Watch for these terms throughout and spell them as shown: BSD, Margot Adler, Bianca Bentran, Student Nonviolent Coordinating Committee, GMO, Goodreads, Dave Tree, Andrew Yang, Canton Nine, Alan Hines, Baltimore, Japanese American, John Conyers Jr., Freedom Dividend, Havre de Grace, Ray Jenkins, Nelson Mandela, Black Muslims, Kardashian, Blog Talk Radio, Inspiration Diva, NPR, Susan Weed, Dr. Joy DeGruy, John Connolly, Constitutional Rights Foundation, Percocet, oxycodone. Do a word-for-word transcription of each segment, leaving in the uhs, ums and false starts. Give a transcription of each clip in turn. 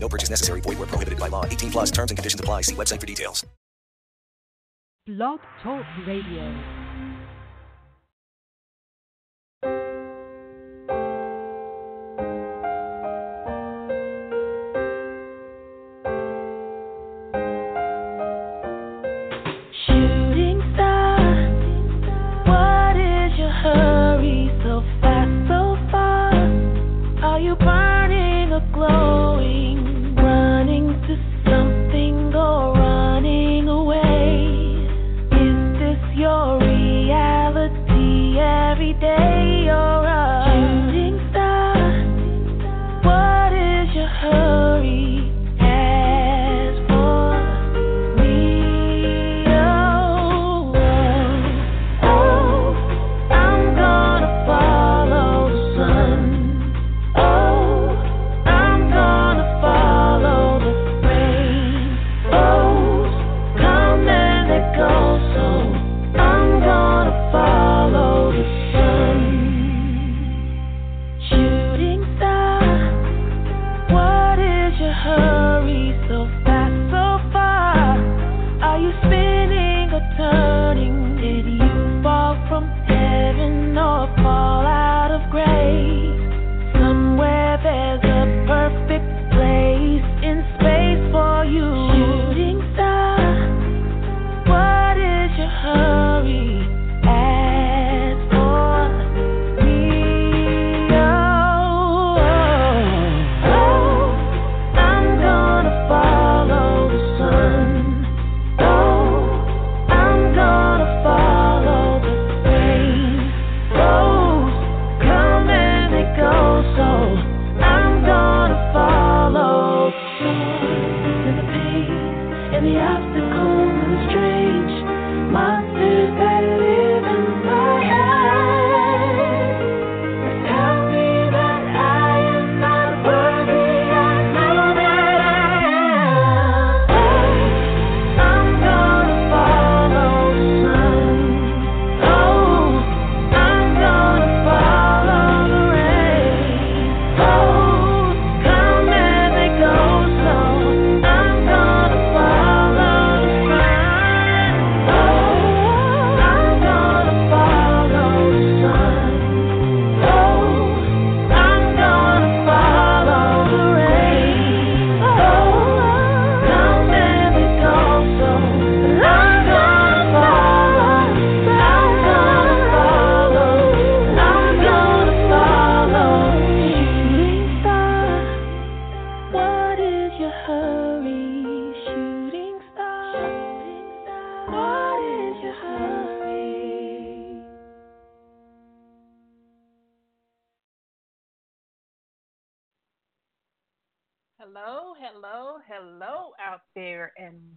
No purchase necessary. Void where prohibited by law. eighteen plus terms and conditions apply. See website for details. Blog Talk Radio.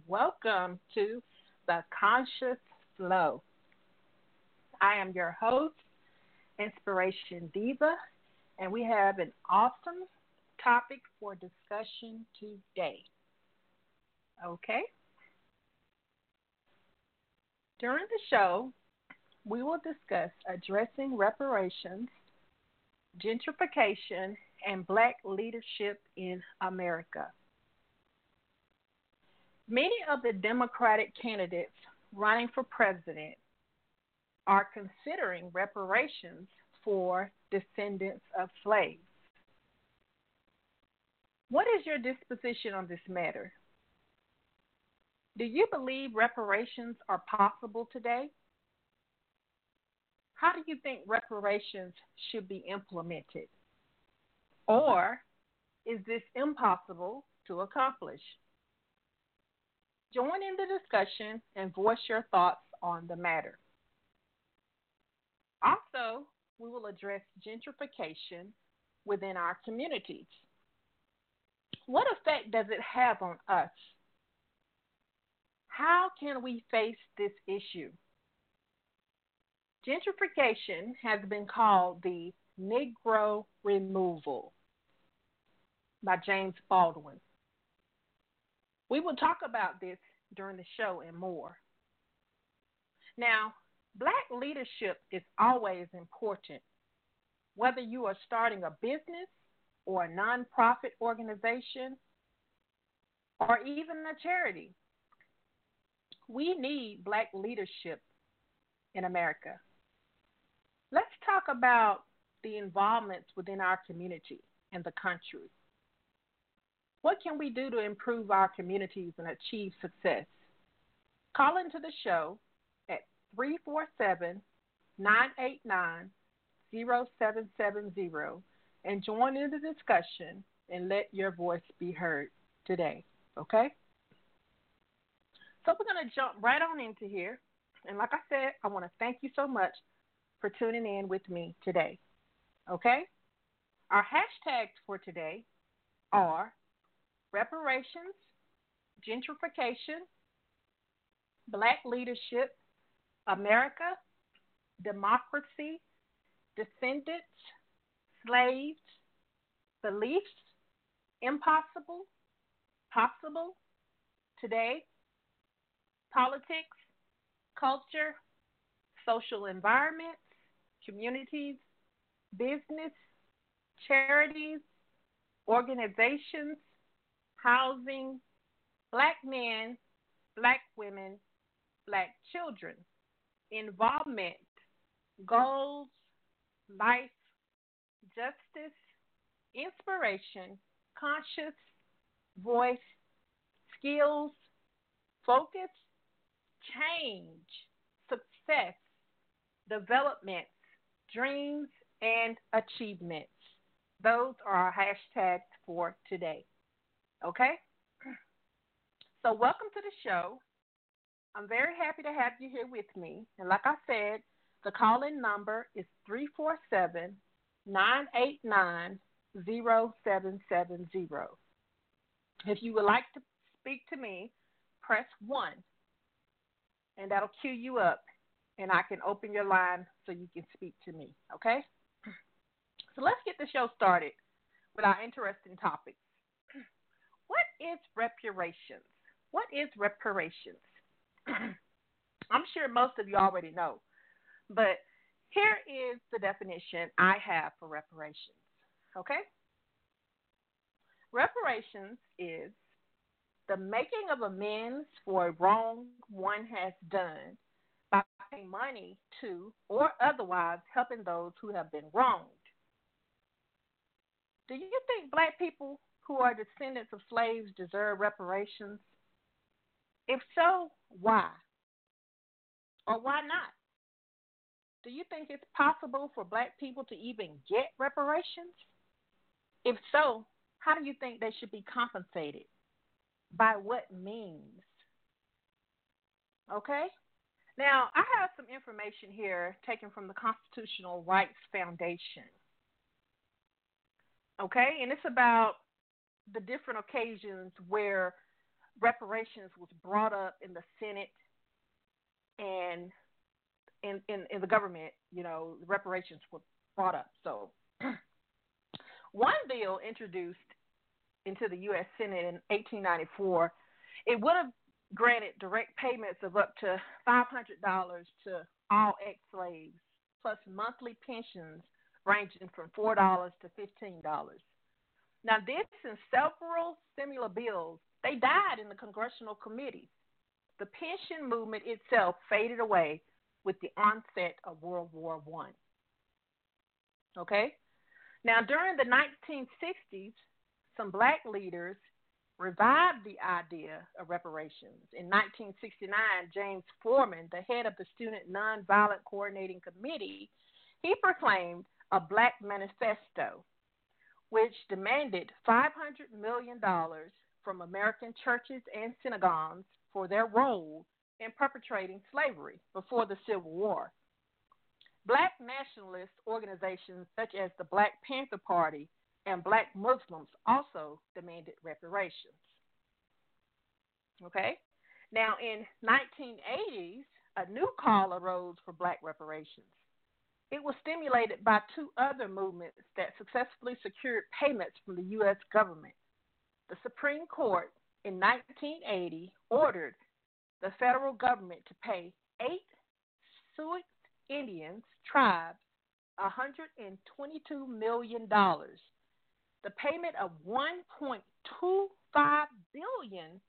Welcome to the Conscious Flow. I am your host, Inspiration Diva, and we have an awesome topic for discussion today. Okay? During the show, we will discuss addressing reparations, gentrification, and Black leadership in America. Many of the Democratic candidates running for president are considering reparations for descendants of slaves. What is your disposition on this matter? Do you believe reparations are possible today? How do you think reparations should be implemented? Or is this impossible to accomplish? Join in the discussion and voice your thoughts on the matter. Also, we will address gentrification within our communities. What effect does it have on us? How can we face this issue? Gentrification has been called the Negro removal by James Baldwin. We will talk about this during the show and more. Now, Black leadership is always important. Whether you are starting a business or a nonprofit organization or even a charity, we need Black leadership in America. Let's talk about the involvements within our community and the country. What can we do to improve our communities and achieve success? Call into the show at three four seven, nine eight nine, zero seven seven zero and join in the discussion and let your voice be heard today, okay? So we're going to jump right on into here. And like I said, I want to thank you so much for tuning in with me today, okay? Our hashtags for today are reparations, gentrification, Black leadership, America, democracy, descendants, slaves, beliefs, impossible, possible, today, politics, culture, social environments, communities, business, charities, organizations, housing, Black men, Black women, Black children, involvement, goals, life, justice, inspiration, conscious, voice, skills, focus, change, success, developments, dreams, and achievements. Those are our hashtags for today. Okay? So welcome to the show. I'm very happy to have you here with me. And like I said, the call-in number is three four seven, nine eight nine, zero seven seven zero. If you would like to speak to me, press one, and that'll cue you up, and I can open your line so you can speak to me, okay? So let's get the show started with our interesting topics. What is reparations? What is reparations? I'm sure most of you already know, but here is the definition I have for reparations, okay? Reparations is the making of amends for a wrong one has done by paying money to or otherwise helping those who have been wronged. Do you think Black people who are descendants of slaves deserve reparations? If so, why? Or why not? Do you think it's possible for Black people to even get reparations? If so, how do you think they should be compensated? By what means? Okay? Now, I have some information here taken from the Constitutional Rights Foundation. Okay? And it's about the different occasions where reparations was brought up in the Senate and in, in, in the government, you know, reparations were brought up. So one bill introduced into the U S Senate in eighteen ninety-four, it would have granted direct payments of up to five hundred dollars to all ex-slaves, plus monthly pensions ranging from four dollars to fifteen dollars. Now, this and several similar bills, they died in the congressional committees. The pension movement itself faded away with the onset of World War One. Okay? Now, during the nineteen sixties, some Black leaders revived the idea of reparations. In nineteen sixty-nine, James Foreman, the head of the Student Nonviolent Coordinating Committee, he proclaimed a Black manifesto, which demanded five hundred million dollars from American churches and synagogues for their role in perpetrating slavery before the Civil War. Black nationalist organizations such as the Black Panther Party and Black Muslims also demanded reparations. Okay? Now, in nineteen eighties, a new call arose for black reparations. It was stimulated by two other movements that successfully secured payments from the U S government. The Supreme Court in nineteen eighty ordered the federal government to pay eight Sioux Indians tribes one hundred twenty-two million dollars. The payment of one point two five billion dollars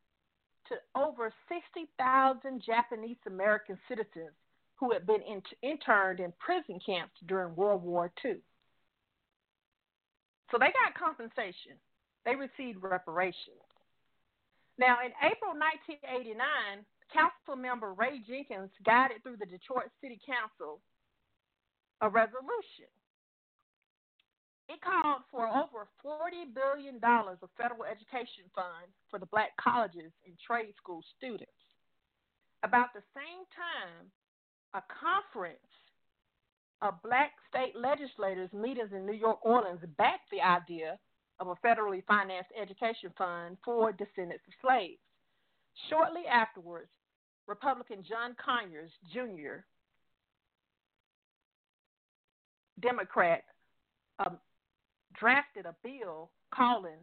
to over sixty thousand Japanese American citizens who had been in- interned in prison camps during World War Two. So they got compensation. They received reparations. Now, in April nineteen eighty-nine, Council member Ray Jenkins guided through the Detroit City Council a resolution. It called for over forty billion dollars of federal education funds for the black colleges and trade school students. About the same time, a conference of black state legislators' meetings in New York, Orleans backed the idea of a federally financed education fund for descendants of slaves. Shortly afterwards, Republican John Conyers Junior, Democrat, um, drafted a bill calling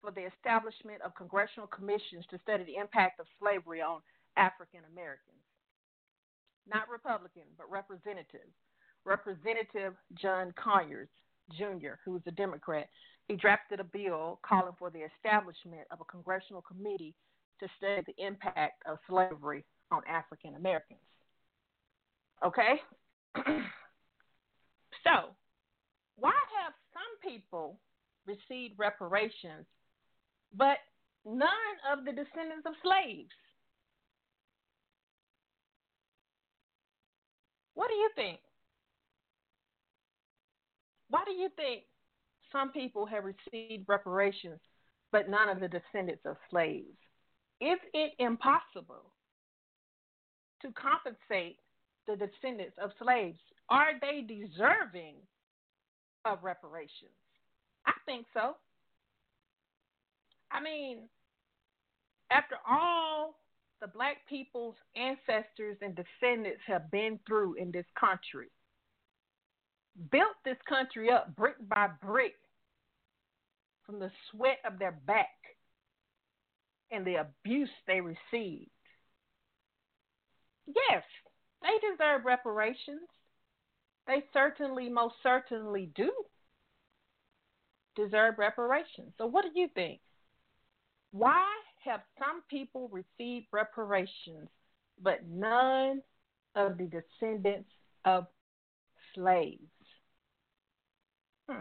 for the establishment of congressional commissions to study the impact of slavery on African Americans. Not Republican, but representative. Representative John Conyers Junior, who was a Democrat, he drafted a bill calling for the establishment of a congressional committee to study the impact of slavery on African Americans. Okay? So, why have some people received reparations, but none of the descendants of slaves? What do you think? Why do you think some people have received reparations, but none of the descendants of slaves? Is it impossible to compensate the descendants of slaves? Are they deserving of reparations? I think so. I mean, after all the black people's ancestors and descendants have been through in this country, built this country up brick by brick from the sweat of their back and the abuse they received. Yes, they deserve reparations. They certainly, most certainly do deserve reparations. So what do you think? Why have some people received reparations, but none of the descendants of slaves? Hmm.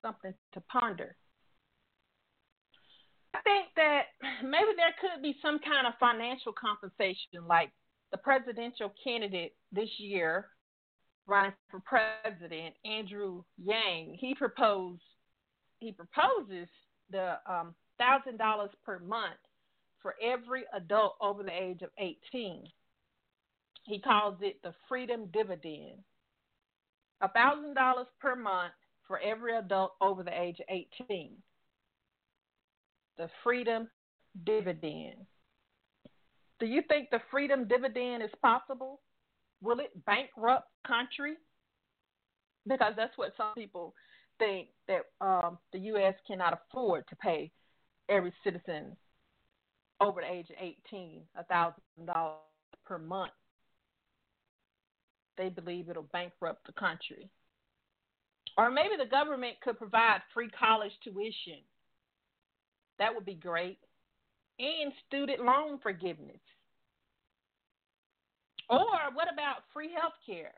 Something to ponder. I think that maybe there could be some kind of financial compensation, like the presidential candidate this year, running for president, Andrew Yang. He proposed, he proposes the um, one thousand dollars per month for every adult over the age of eighteen. He calls it the Freedom Dividend. one thousand dollars per month for every adult over the age of eighteen. The Freedom Dividend. Do you think the Freedom Dividend is possible? Will it bankrupt the country? Because that's what some people think, that um, the U S cannot afford to pay every citizen over the age of eighteen one thousand dollars per month. They believe it'll bankrupt the country. Or maybe the government could provide free college tuition. That would be great. And student loan forgiveness. Or what about free health care?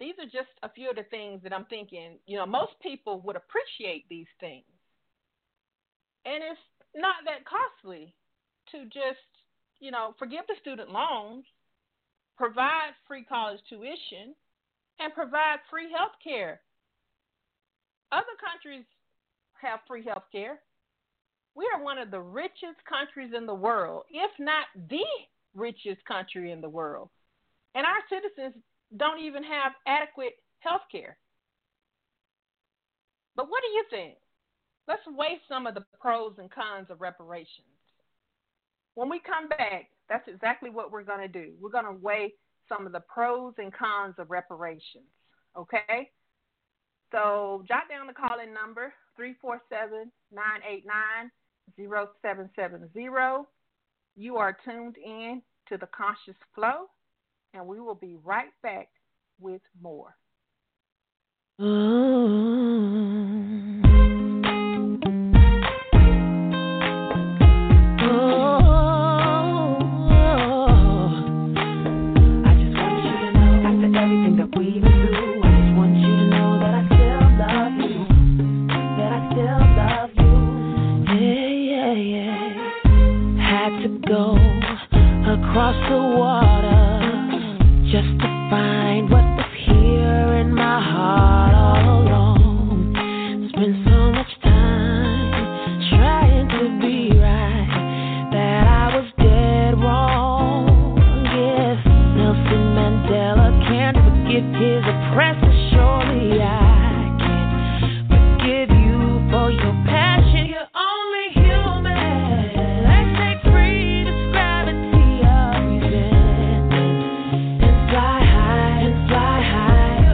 These are just a few of the things that I'm thinking, you know, most people would appreciate these things. And it's not that costly to just, you know, forgive the student loans, provide free college tuition, and provide free health care. Other countries have free health care. We are one of the richest countries in the world, if not the richest country in the world. And our citizens don't even have adequate health care. But what do you think? Let's weigh some of the pros and cons of reparations. When we come back, That's exactly what we're going to do. We're going to weigh some of the pros and cons of reparations, okay? So jot down the call-in number, three four seven, nine eight nine, zero seven seven zero. You are tuned in to the Conscious Flow, and we will be right back with more. Mm-hmm. Go across the water just to find what was here in my heart all along. Spent so much time trying to be right that I was dead wrong. If Nelson Mandela can't forgive his oppressor, surely I can forgive you for your passion. You're only human. Fly high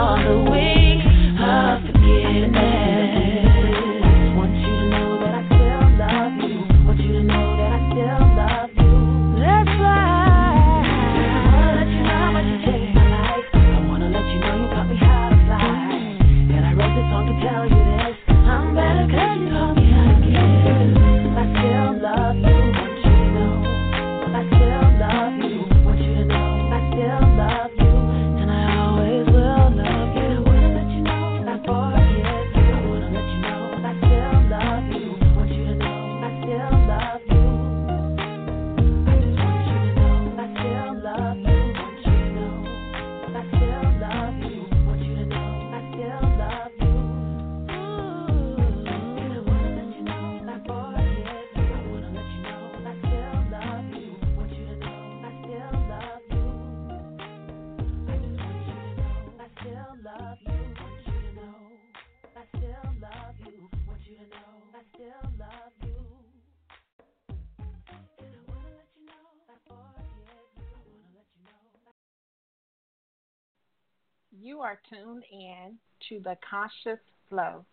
on the wings of You are tuned in to the Conscious Flow.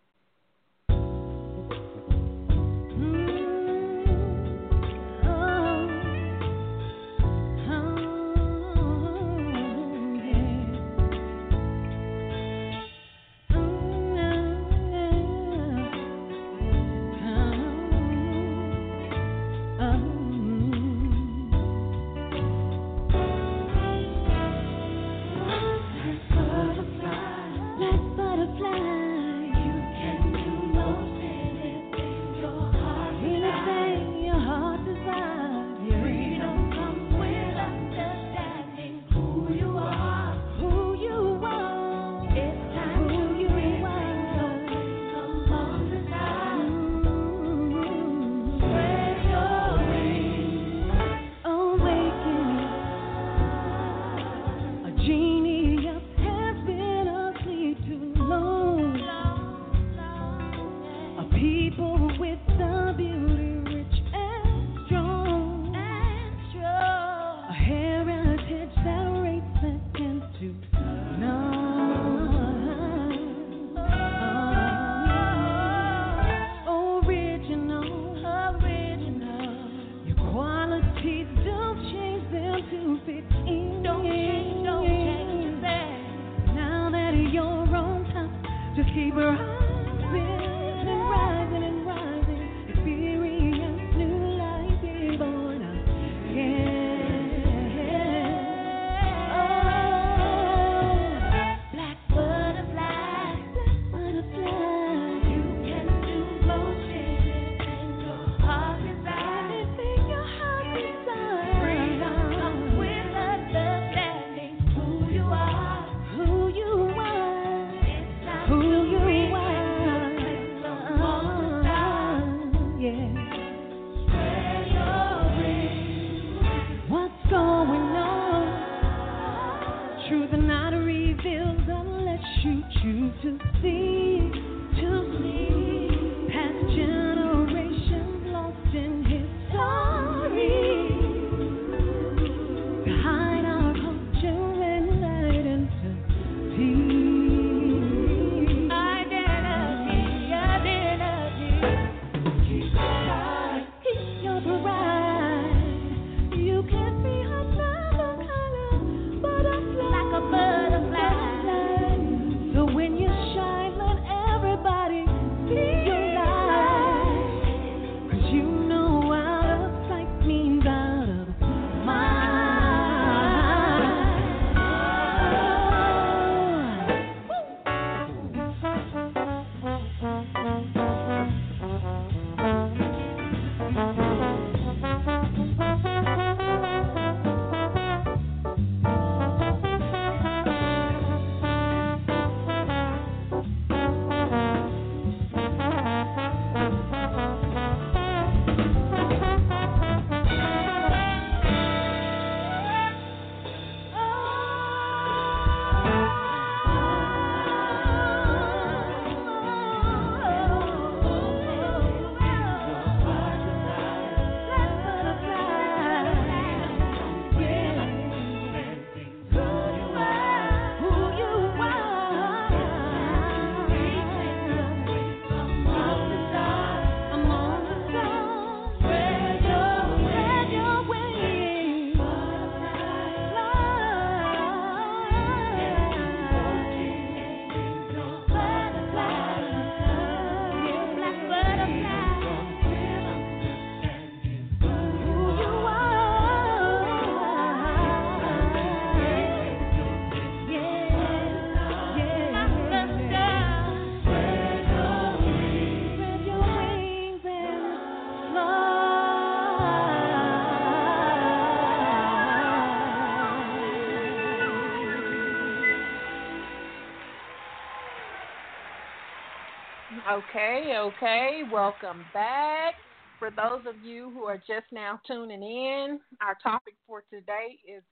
Okay, okay. Welcome back. For those of you who are just now tuning in, our topic for today is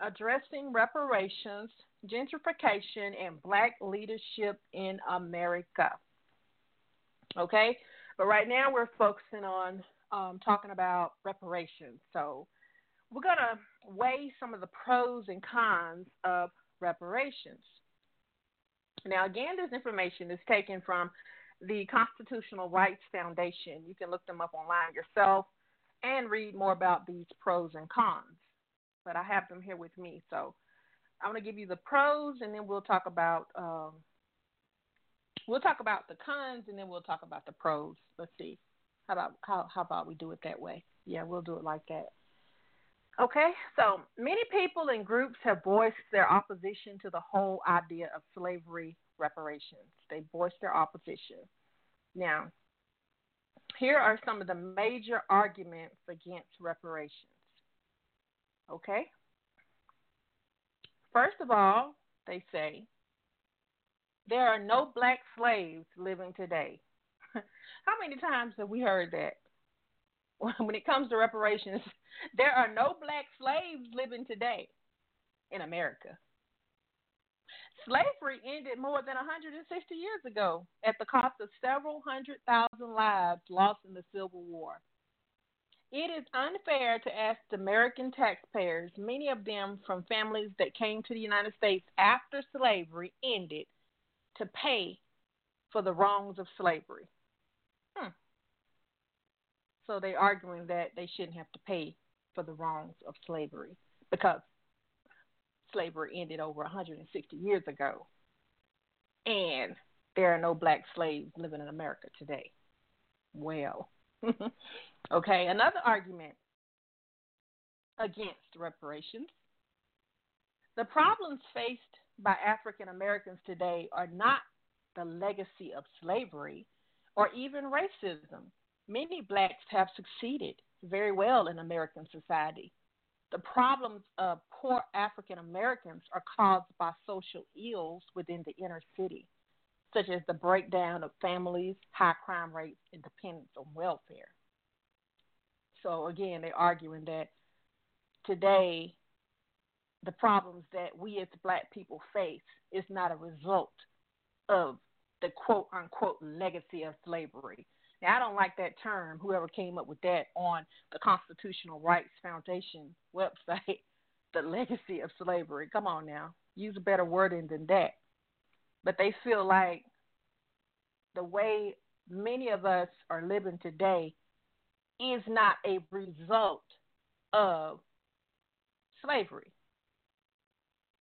addressing reparations, gentrification, and Black leadership in America. Okay, but right now we're focusing on um, talking about reparations. So we're going to weigh some of the pros and cons of reparations. Now, again, this information is taken from the Constitutional Rights Foundation. You can look them up online yourself and read more about these pros and cons. But I have them here with me. So I'm going to give you the pros, and then we'll talk about um, we'll talk about the cons, and then we'll talk about the pros. Let's see. How about how, how about we do it that way? Yeah, we'll do it like that. Okay, so many people and groups have voiced their opposition to the whole idea of slavery reparations. They voiced their opposition. Now, here are some of the major arguments against reparations. Okay? First of all, they say, there are no black slaves living today. How many times have we heard that? When it comes to reparations, there are no black slaves living today in America. Slavery ended more than one hundred sixty years ago at the cost of several hundred thousand lives lost in the Civil War. It is unfair to ask American taxpayers, many of them from families that came to the United States after slavery ended, to pay for the wrongs of slavery. Hmm. So they're arguing that they shouldn't have to pay for the wrongs of slavery because slavery ended over one hundred sixty years ago, and there are no black slaves living in America today. Well, okay, another argument against reparations. The problems faced by African Americans today are not the legacy of slavery or even racism. Many blacks have succeeded very well in American society. The problems of poor African Americans are caused by social ills within the inner city, such as the breakdown of families, high crime rates, and dependence on welfare. So, again, they're arguing that today the problems that we as black people face is not a result of the quote-unquote legacy of slavery. Now, I don't like that term, whoever came up with that on the Constitutional Rights Foundation website, the legacy of slavery. Come on now, use a better wording than that. But they feel like the way many of us are living today is not a result of slavery.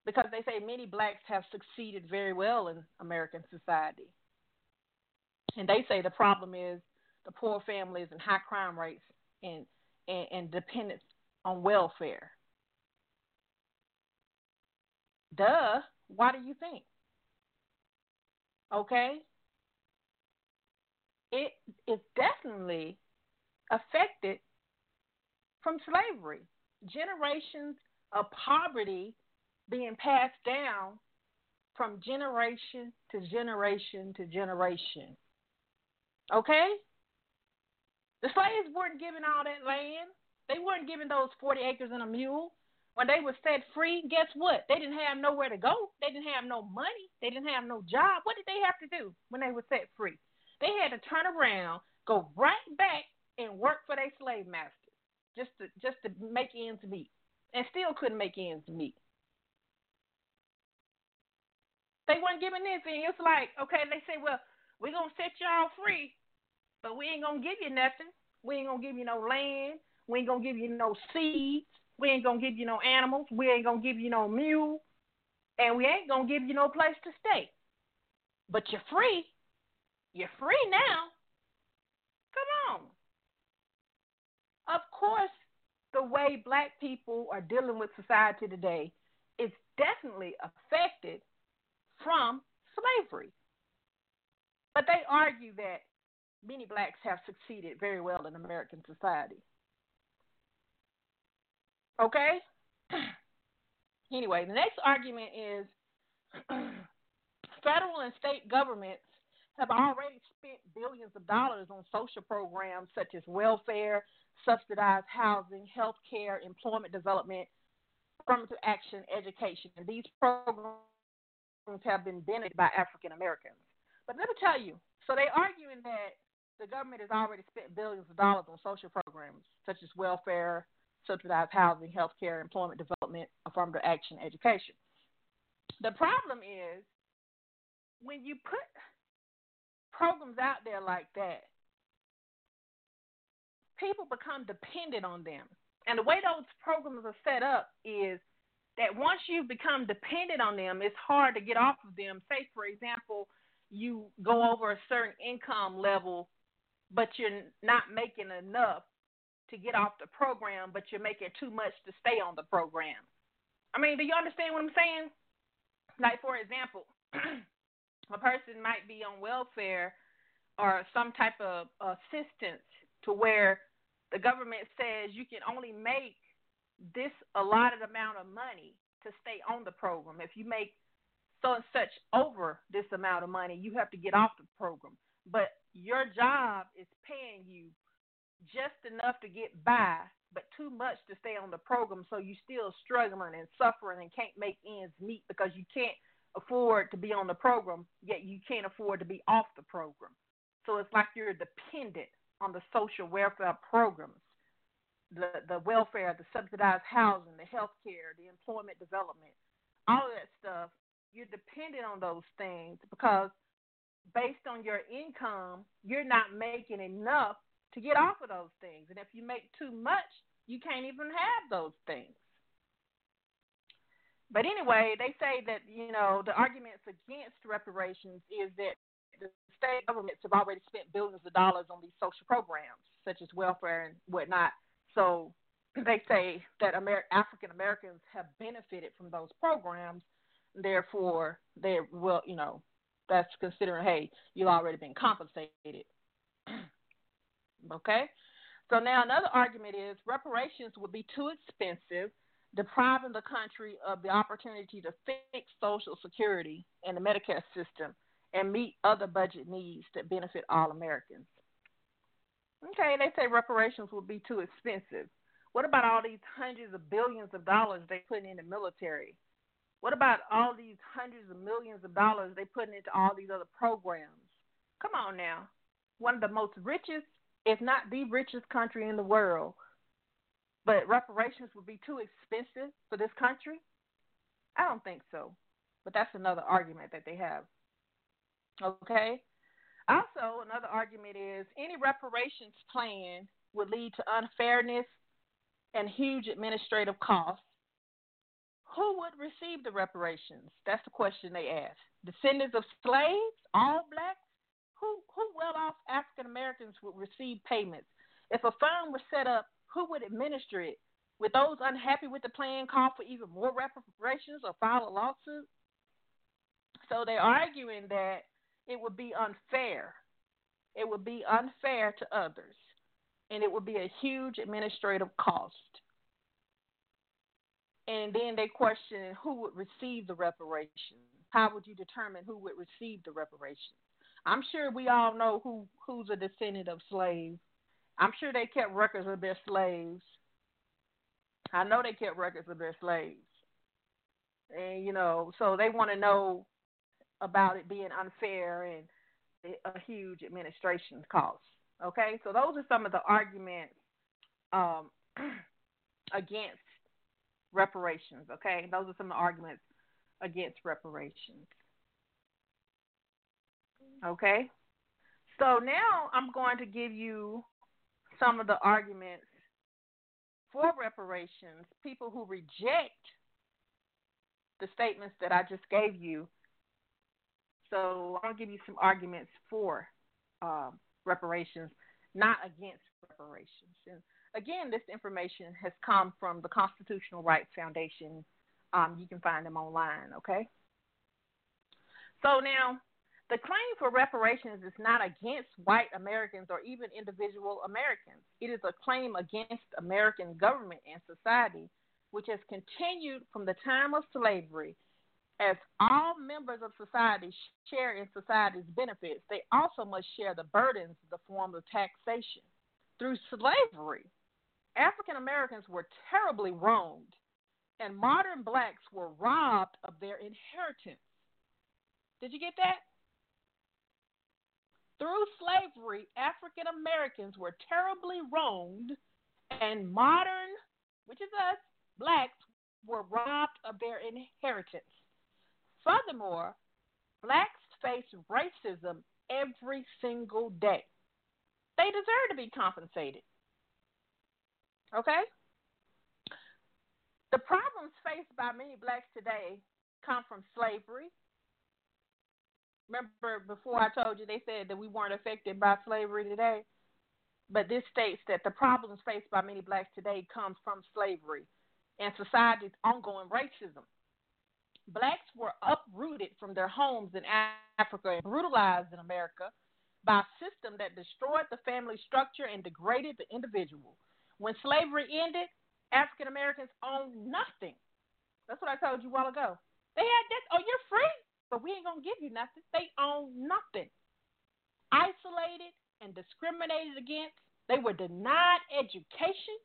Because they say many blacks have succeeded very well in American society. And they say the problem is the poor families and high crime rates and, and, and dependence on welfare. Duh, why do you think? Okay? It is definitely affected from slavery. Generations of poverty being passed down from generation to generation to generation. Okay? The slaves weren't given all that land. They weren't given those forty acres and a mule. When they were set free, guess what? They didn't have nowhere to go. They didn't have no money. They didn't have no job. What did they have to do when they were set free? They had to turn around, go right back, and work for their slave masters just to, just to make ends meet, and still couldn't make ends meet. They weren't given anything. It's like, okay, they say, well, we're going to set y'all free, but we ain't going to give you nothing. We ain't going to give you no land. We ain't going to give you no seeds. We ain't going to give you no animals. We ain't going to give you no mule. And we ain't going to give you no place to stay. But you're free. You're free now. Come on. Of course, the way black people are dealing with society today is definitely affected from slavery. But they argue that many blacks have succeeded very well in American society. Okay? Anyway, the next argument is federal and state governments have already spent billions of dollars on social programs such as welfare, subsidized housing, health care, employment development, affirmative action, education. And these programs have been benefited by African Americans. But let me tell you, so they're arguing that the government has already spent billions of dollars on social programs such as welfare, subsidized housing, health care, employment development, affirmative action, education. The problem is when you put programs out there like that, people become dependent on them. And the way those programs are set up is that once you become dependent on them, it's hard to get off of them. Say, for example, you go over a certain income level, but you're not making enough to get off the program, but you're making too much to stay on the program. I mean, do you understand what I'm saying? Like, for example, a person might be on welfare or some type of assistance to where the government says you can only make this allotted amount of money to stay on the program. If you make so and such over this amount of money, you have to get off the program. But your job is paying you just enough to get by, but too much to stay on the program, so you still struggling and suffering and can't make ends meet because you can't afford to be on the program, yet you can't afford to be off the program. So it's like you're dependent on the social welfare programs, the, the welfare, the subsidized housing, the health care, the employment development, all of that stuff. You're dependent on those things because based on your income, you're not making enough to get off of those things. And if you make too much, you can't even have those things. But anyway, they say that, you know, the arguments against reparations is that the state governments have already spent billions of dollars on these social programs, such as welfare and whatnot. So they say that Amer- African Americans have benefited from those programs. Therefore, they will, you know, that's considering, hey, you've already been compensated. Okay, so now another argument is reparations would be too expensive, depriving the country of the opportunity to fix Social Security and the Medicare system and meet other budget needs that benefit all Americans. Okay, they say reparations would be too expensive. What about all these hundreds of billions of dollars they put in the military? What about all these hundreds of millions of dollars they put into all these other programs? Come on now. One of the most richest, if not the richest country in the world, but reparations would be too expensive for this country? I don't think so, but that's another argument that they have. Okay? Also, another argument is any reparations plan would lead to unfairness and huge administrative costs. Who would receive the reparations? That's the question they ask. Descendants of slaves? All blacks? Who, who well-off African Americans would receive payments? If a fund were set up, who would administer it? Would those unhappy with the plan call for even more reparations or file a lawsuit? So they're arguing that it would be unfair. It would be unfair to others, and it would be a huge administrative cost. And then they question who would receive the reparations. How would you determine who would receive the reparations? I'm sure we all know who, who's a descendant of slaves. I'm sure they kept records of their slaves. I know they kept records of their slaves. And, you know, so they want to know about it being unfair and a huge administration cost. Okay, so those are some of the arguments um, against reparations. Okay, those are some of the arguments against reparations. Okay, so now I'm going to give you some of the arguments for reparations, people who reject the statements that I just gave you. So I'll give you some arguments for um, reparations, not against reparations. And again, this information has come from the Constitutional Rights Foundation. Um, you can find them online, okay? So now, the claim for reparations is not against white Americans or even individual Americans. It is a claim against American government and society, which has continued from the time of slavery. As all members of society share in society's benefits, they also must share the burdens of the form of taxation. Through slavery, African Americans were terribly wronged, and modern blacks were robbed of their inheritance. Did you get that? Through slavery, African Americans were terribly wronged, and modern, which is us, blacks, were robbed of their inheritance. Furthermore, blacks face racism every single day. They deserve to be compensated. Okay? The problems faced by many blacks today come from slavery. Remember before I told you they said that we weren't affected by slavery today? But this states that the problems faced by many blacks today comes from slavery and society's ongoing racism. Blacks were uprooted from their homes in Africa and brutalized in America by a system that destroyed the family structure and degraded the individual. When slavery ended, African Americans owned nothing. That's what I told you a while ago. They had this, oh, you're free, but we ain't going to give you nothing. They owned nothing. Isolated and discriminated against, they were denied education,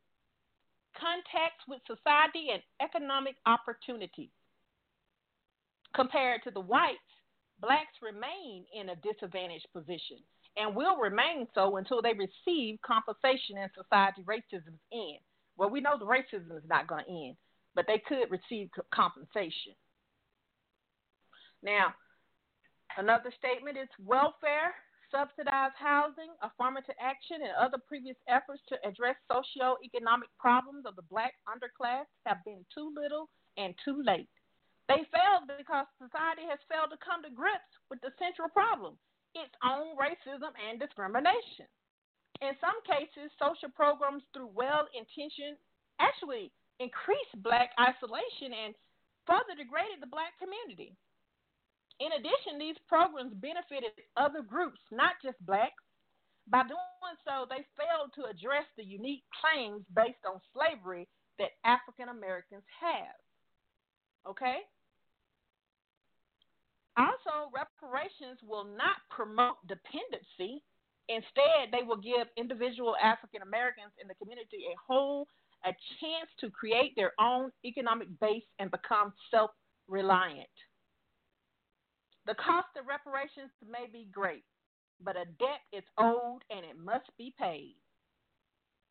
contacts with society, and economic opportunities. Compared to the whites, blacks remain in a disadvantaged position and will remain so until they receive compensation and society racism's end. Well, we know the racism is not going to end, but they could receive compensation. Now, another statement is welfare, subsidized housing, affirmative action, and other previous efforts to address socioeconomic problems of the black underclass have been too little and too late. They failed because society has failed to come to grips with the central problem, its own racism and discrimination. In some cases, social programs through well-intentioned actually increased black isolation and further degraded the black community. In addition, these programs benefited other groups, not just blacks. By doing so, they failed to address the unique claims based on slavery that African Americans have. Okay? Also, reparations will not promote dependency. Instead, they will give individual African Americans in the community a whole a chance to create their own economic base and become self-reliant. The cost of reparations may be great, but a debt is owed and it must be paid.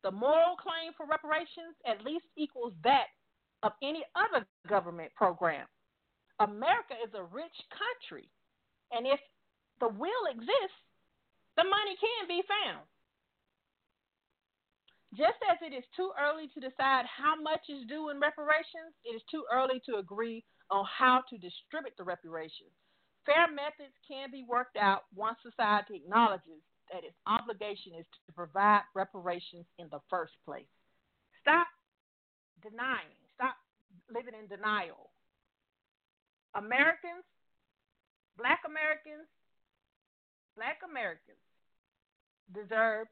The moral claim for reparations at least equals that of any other government program. America is a rich country, and if the will exists, the money can be found. Just as it is too early to decide how much is due in reparations, it is too early to agree on how to distribute the reparations. Fair methods can be worked out once society acknowledges that its obligation is to provide reparations in the first place. Stop denying. Stop living in denial. Americans, black Americans, black Americans deserve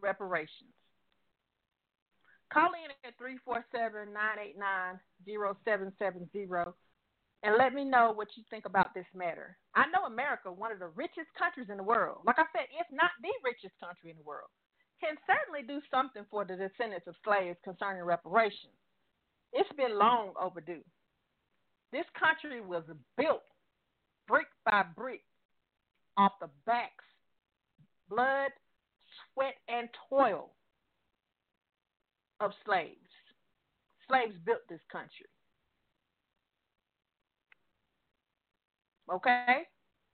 reparations. Call in at three four seven, nine eight nine, zero seven seven zero and let me know what you think about this matter. I know America, one of the richest countries in the world, like I said, if not the richest country in the world, can certainly do something for the descendants of slaves concerning reparations. It's been long overdue. This country was built brick by brick off the backs, blood, sweat, and toil of slaves. Slaves built this country. Okay?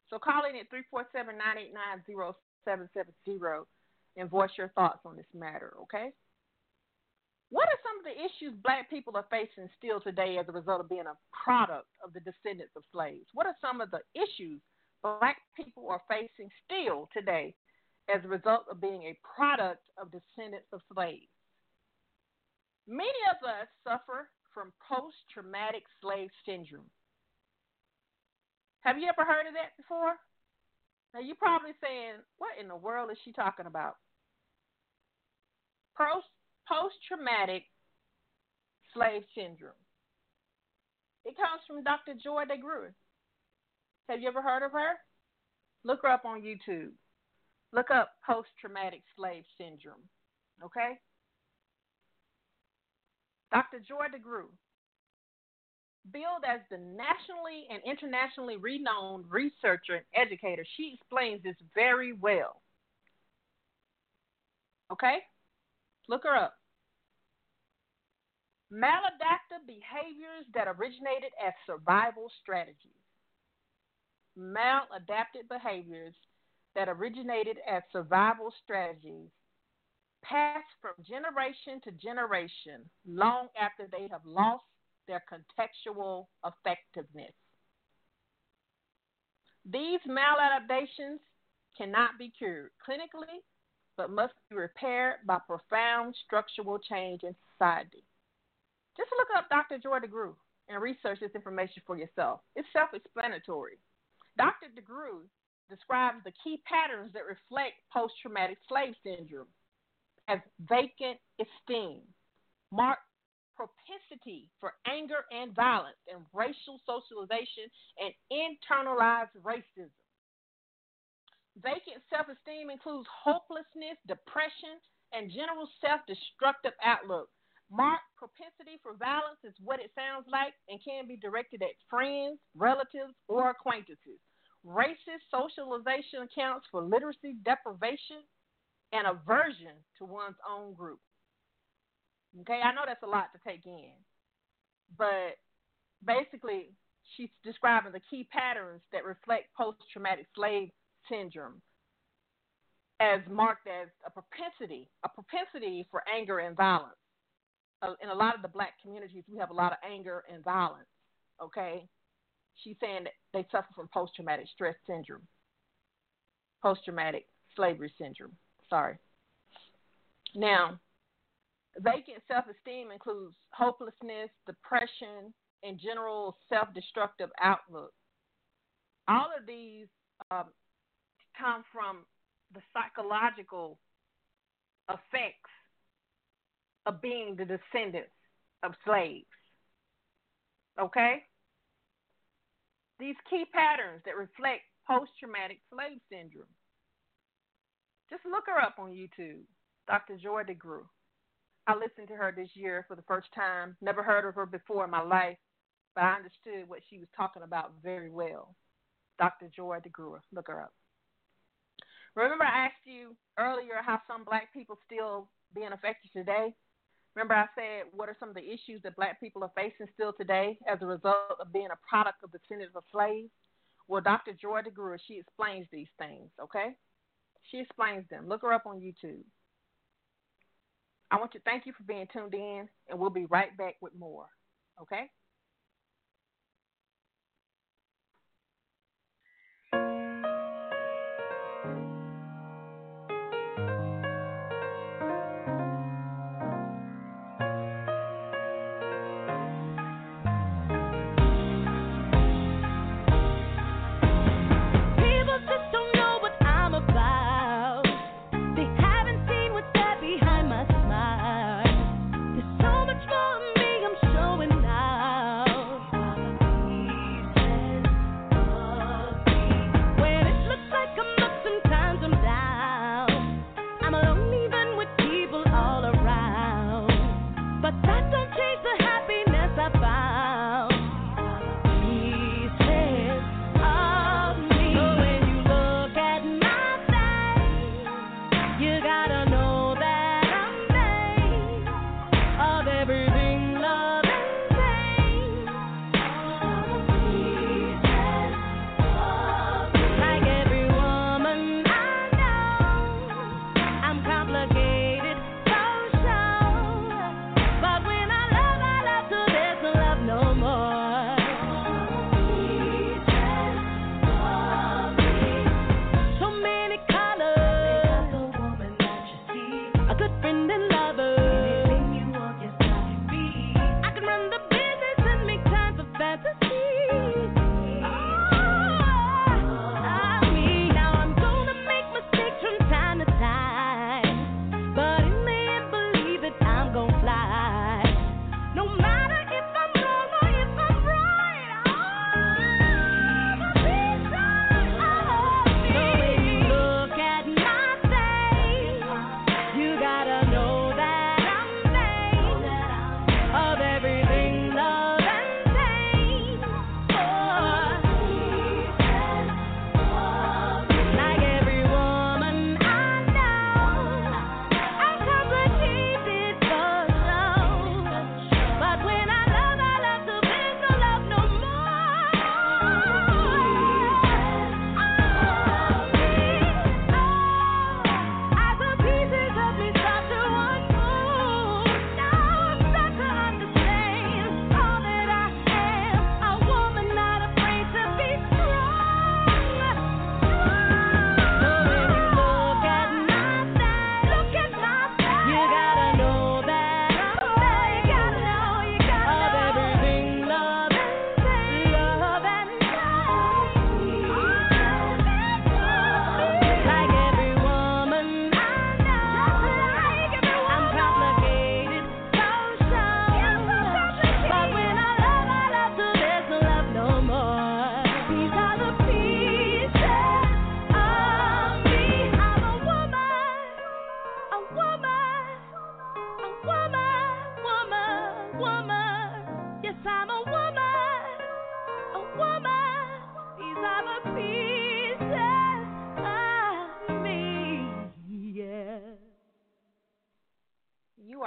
So call in at three four seven, nine eight nine, zero seven seven zero and voice your thoughts on this matter, okay? What are some of the issues black people are facing still today as a result of being a product of the descendants of slaves? What are some of the issues black people are facing still today as a result of being a product of descendants of slaves? Many of us suffer from post-traumatic slave syndrome. Have you ever heard of that before? Now, you're probably saying, what in the world is she talking about? Post Post-traumatic slave syndrome. It comes from Doctor Joy DeGruy. Have you ever heard of her? Look her up on YouTube. Look up post-traumatic slave syndrome. Okay? Doctor Joy DeGruy, billed as the nationally and internationally renowned researcher and educator, she explains this very well. Okay? Look her up. Maladaptive behaviors that originated as survival strategies. maladaptive behaviors that originated as survival strategies, passed from generation to generation long after they have lost their contextual effectiveness. These maladaptations cannot be cured clinically, but must be repaired by profound structural change in society. Just look up Doctor Joy DeGruy and research this information for yourself. It's self-explanatory. Doctor DeGruy describes the key patterns that reflect post-traumatic slave syndrome as vacant esteem, marked propensity for anger and violence, and racial socialization and internalized racism. Vacant self-esteem includes hopelessness, depression, and general self-destructive outlook. Marked propensity for violence is what it sounds like and can be directed at friends, relatives, or acquaintances. Racist socialization accounts for literacy deprivation and aversion to one's own group. Okay, I know that's a lot to take in, but basically she's describing the key patterns that reflect post-traumatic slave syndrome as marked as a propensity, a propensity for anger and violence. In a lot of the black communities, we have a lot of anger and violence, okay? She's saying that they suffer from post-traumatic stress syndrome, post-traumatic slavery syndrome. Sorry. Now, vacant self-esteem includes hopelessness, depression, and general self-destructive outlook. All of these um, come from the psychological effects of being the descendants of slaves. Okay? These key patterns that reflect post-traumatic slave syndrome. Just look her up on YouTube, Doctor Joy DeGruy. I listened to her this year for the first time. Never heard of her before in my life, but I understood what she was talking about very well. Doctor Joy DeGruy, look her up. Remember I asked you earlier how some black people still being affected today? Remember I said what are some of the issues that black people are facing still today as a result of being a product of the descendants of slaves? Well, Doctor Joy DeGruy, she explains these things, okay? She explains them. Look her up on YouTube. I want to thank you for being tuned in, and we'll be right back with more, okay? Now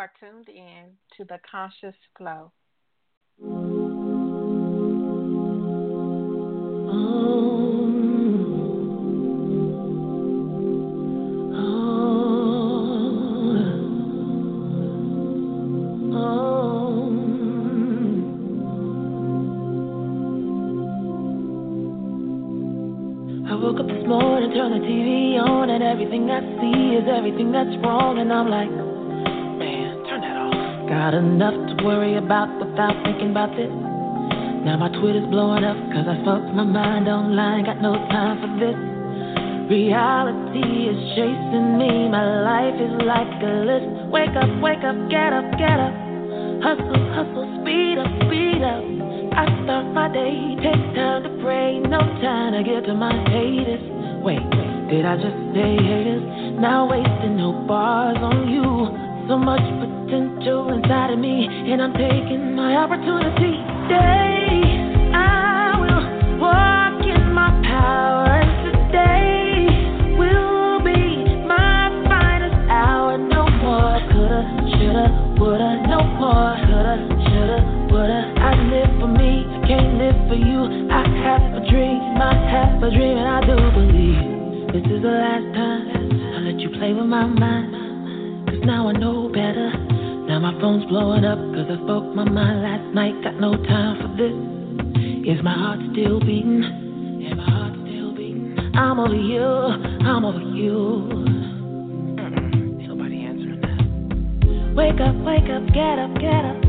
are tuned in to the Conscious Flow. Everything I see is everything that's wrong, and I'm like, man, turn that off. Got enough to worry about without thinking about this. Now my Twitter's blowing up, cause I fucked my mind online, got no time for this. Reality is chasing me, my life is like a list. Wake up, wake up, get up, get up. Hustle, hustle, speed up, speed up. I start my day, take time to pray, no time to get to my haters. Wait, wait. Did I just say haters? Now wasting no bars on you. So much potential inside of me, and I'm taking my opportunity. Today, I will walk in my power. Today will be my finest hour. No more coulda, shoulda, woulda. No more coulda, shoulda, woulda. I live for me, can't live for you. I have a dream, I have a dream, and I do believe. This is the last time I let you play with my mind, cause now I know better. Now my phone's blowing up, cause I spoke my mind last night. Got no time for this. Is my heart still beating? Yeah, my heart's still beating. I'm over you, I'm over you. Ain't nobody answering that. Wake up, wake up, get up, get up.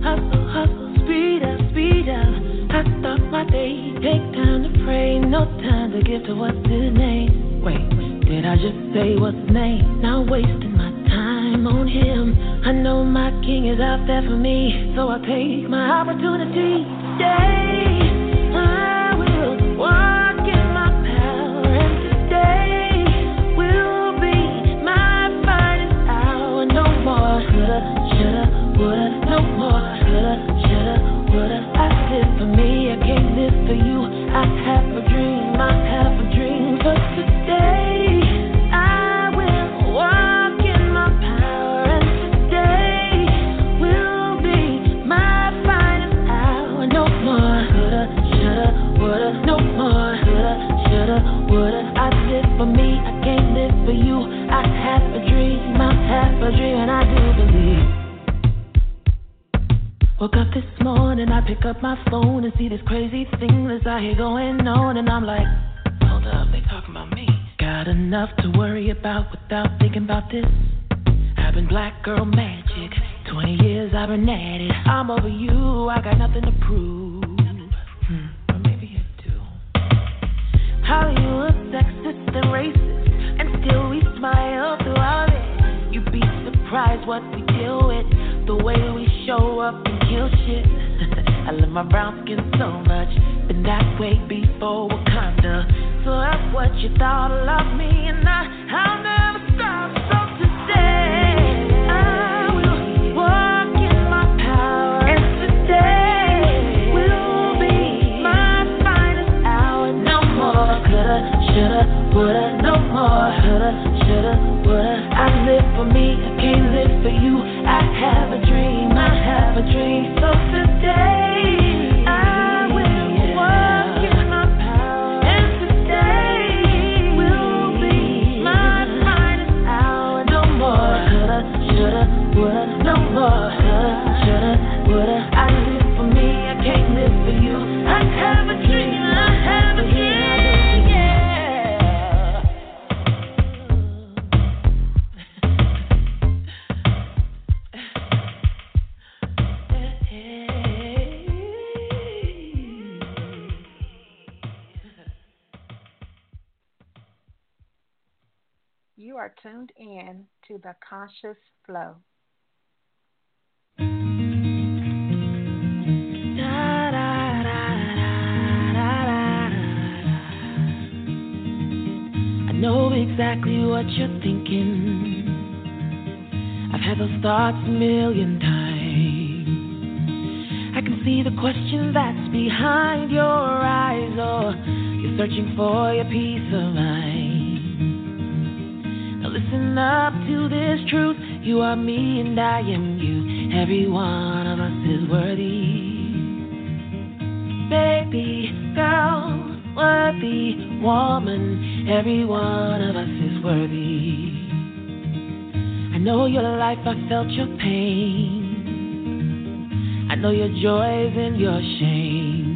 Hustle, hustle, speed up, speed up. I start my day, take time to pray, no time to give to what's his name. Wait, did I just say what's name? Not wasting my time on him. I know my king is out there for me, so I take my opportunity. Today, I will walk in my power, and today will be my finest hour. No more shoulda, shoulda, woulda, no more shoulda, shoulda, woulda. I live for me, I can't live for you. I have a dream, I have a dream. But today, I will walk in my power, and today will be my finest hour. No more shoulda, shoulda, woulda. No more shoulda, shoulda, woulda. I live for me, I can't live for you. I have a dream, I have a dream, and I do believe. Woke up this morning, I pick up my phone and see this crazy thing that's out here going on. And I'm like, hold up, they talking about me. Got enough to worry about without thinking about this. I've been black girl magic, twenty years I've been at it. I'm over you, I got nothing to prove. Hmm, but maybe I do. Hollywood, sexist and racist, and still we smile throughout it. You'd be surprised what we deal with, the way we show up and kill shit. I love my brown skin so much. Been that way before Wakanda. So that's what you thought of me, and I, I'll never stop. So today, I will walk in my power, and today will be my finest hour. No more coulda, shoulda, woulda. No more shoulda, shoulda, woulda. I live for me, I can't live for you. I have a dream, I have a dream. So today, I will walk in my power, and today will be my finest hour. No more shoulda, shoulda, woulda. No more shoulda, shoulda, woulda. I live for me, I can't live for you. I have a dream, I have a dream. You are tuned in to the Conscious Flow. I know exactly what you're thinking. I've had those thoughts a million times. I can see the question that's behind your eyes, or you're searching for your peace of mind. Listen up to this truth, You are me and I am you. Every one of us is worthy. Baby, girl, worthy, woman. Every one of us is worthy. I know your life, I felt your pain. I know your joys and your shame.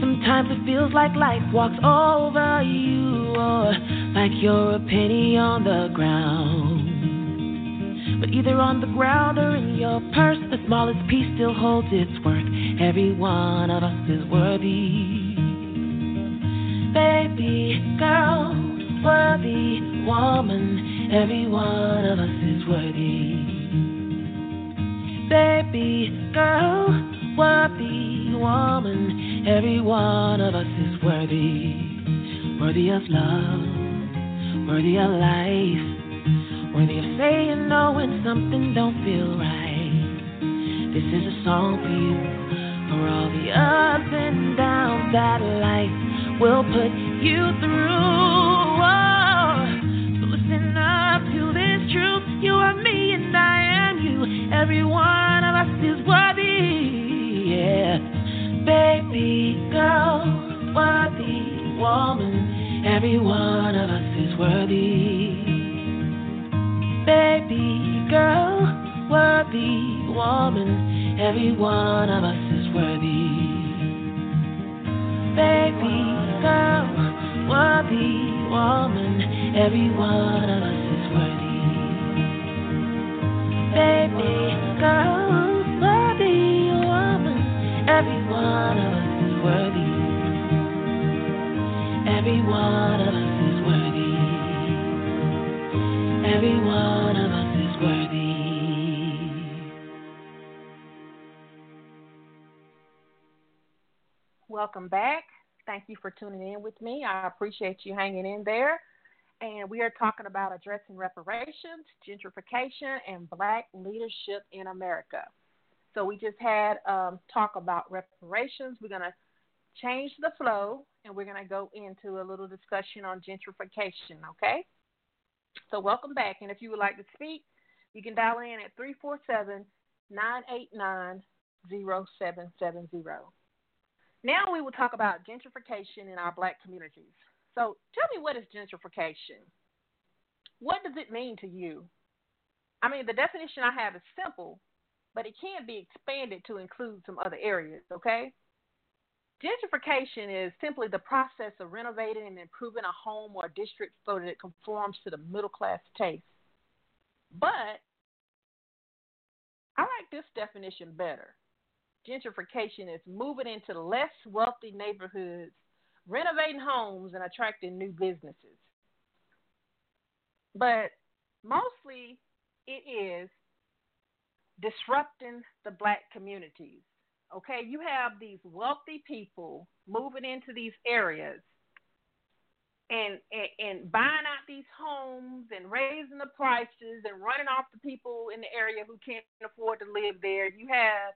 Sometimes it feels like life walks over you, or like you're a penny on the ground. But either on the ground or in your purse, the smallest piece still holds its worth. Every one of us is worthy. Baby, girl, worthy, woman, every one of us is worthy. Baby, girl, worthy, woman, every one of us is worthy. Worthy of love, worthy of life. Worthy of saying no when something don't feel right. This is a song for you, for all the ups and downs that life will put you through. Oh, so listen up to this truth. You are me and I am you. Every one of us is worthy. Yeah, baby, girl, worthy, woman. Every one of us is worthy. Baby, girl, worthy, woman, every one of us is worthy. Baby, girl, worthy, woman, every one of us is worthy. Baby, girl, worthy, woman, every one of us is worthy. Every one of us is worthy. Every one of us is worthy. Welcome back. Thank you for tuning in with me. I appreciate you hanging in there. And we are talking about addressing reparations, gentrification, and Black leadership in America. So we just had um, talk about reparations. We're going to change the flow, and we're going to go into a little discussion on gentrification, okay? So welcome back, and if you would like to speak, you can dial in at three four seven, nine eight nine, zero seven seven zero. Now we will talk about gentrification in our Black communities. So tell me, what is gentrification? What does it mean to you? I mean, the definition I have is simple, but it can be expanded to include some other areas, okay? Gentrification is simply the process of renovating and improving a home or district so that it conforms to the middle-class taste. But I like this definition better. Gentrification is moving into less wealthy neighborhoods, renovating homes, and attracting new businesses. But mostly it is disrupting the Black communities. Okay, you have these wealthy people moving into these areas and, and and buying out these homes and raising the prices and running off the people in the area who can't afford to live there. You have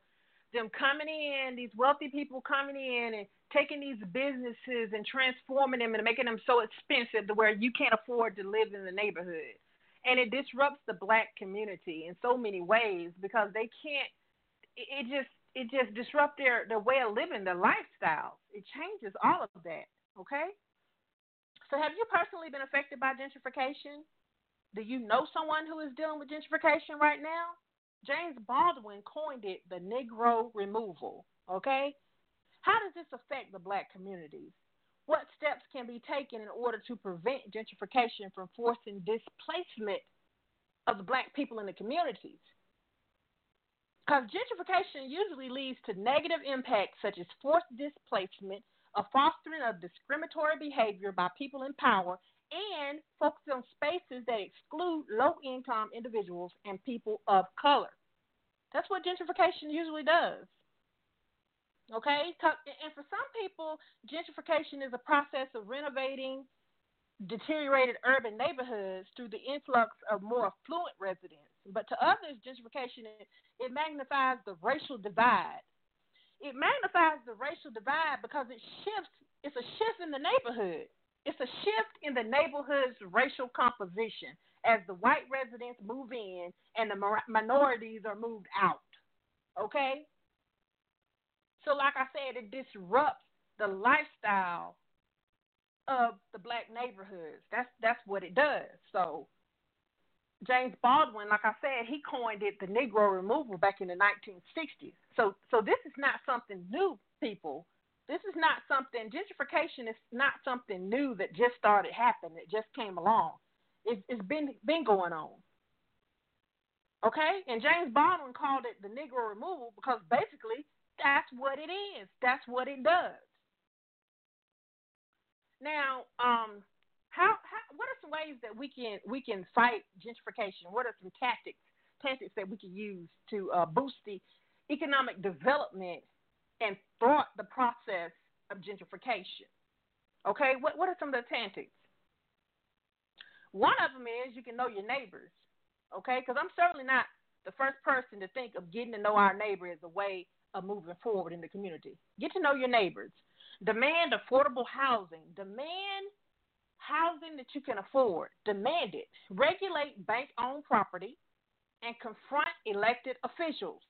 them coming in, these wealthy people coming in and taking these businesses and transforming them and making them so expensive to where you can't afford to live in the neighborhood. And it disrupts the Black community in so many ways because they can't, it, it just, It just disrupts their, their way of living, their lifestyles. It changes all of that, okay? So have you personally been affected by gentrification? Do you know someone who is dealing with gentrification right now? James Baldwin coined it the Negro removal, okay? How does this affect the Black communities? What steps can be taken in order to prevent gentrification from forcing displacement of the Black people in the communities? Because gentrification usually leads to negative impacts such as forced displacement, a fostering of discriminatory behavior by people in power, and focus on spaces that exclude low-income individuals and people of color. That's what gentrification usually does. Okay? And for some people, gentrification is a process of renovating deteriorated urban neighborhoods through the influx of more affluent residents. But to others, gentrification, it magnifies the racial divide. It magnifies the racial divide because it shifts, it's a shift in the neighborhood. It's a shift in the neighborhood's racial composition. as the white residents move in and the mor- minorities are moved out, okay? So like I said, it disrupts the lifestyle of the black neighborhoods. That's that's what it does. So James Baldwin, like I said, he coined it, the Negro removal, back in the nineteen sixties. So so this is not something new, people. This is not something, gentrification is not something new that just started happening, that just came along. It's, it's been been going on. Okay? And James Baldwin called it the Negro removal because basically that's what it is. That's what it does. Now, um, how, how? What are some ways that we can we can fight gentrification? What are some tactics tactics that we can use to uh, boost the economic development and thwart the process of gentrification? Okay, what what are some of the tactics? One of them is you can know your neighbors. Okay, because I'm certainly not the first person to think of getting to know our neighbor as a way of moving forward in the community. Get to know your neighbors. Demand affordable housing. Demand housing that you can afford. Demand it. Regulate bank-owned property and confront elected officials.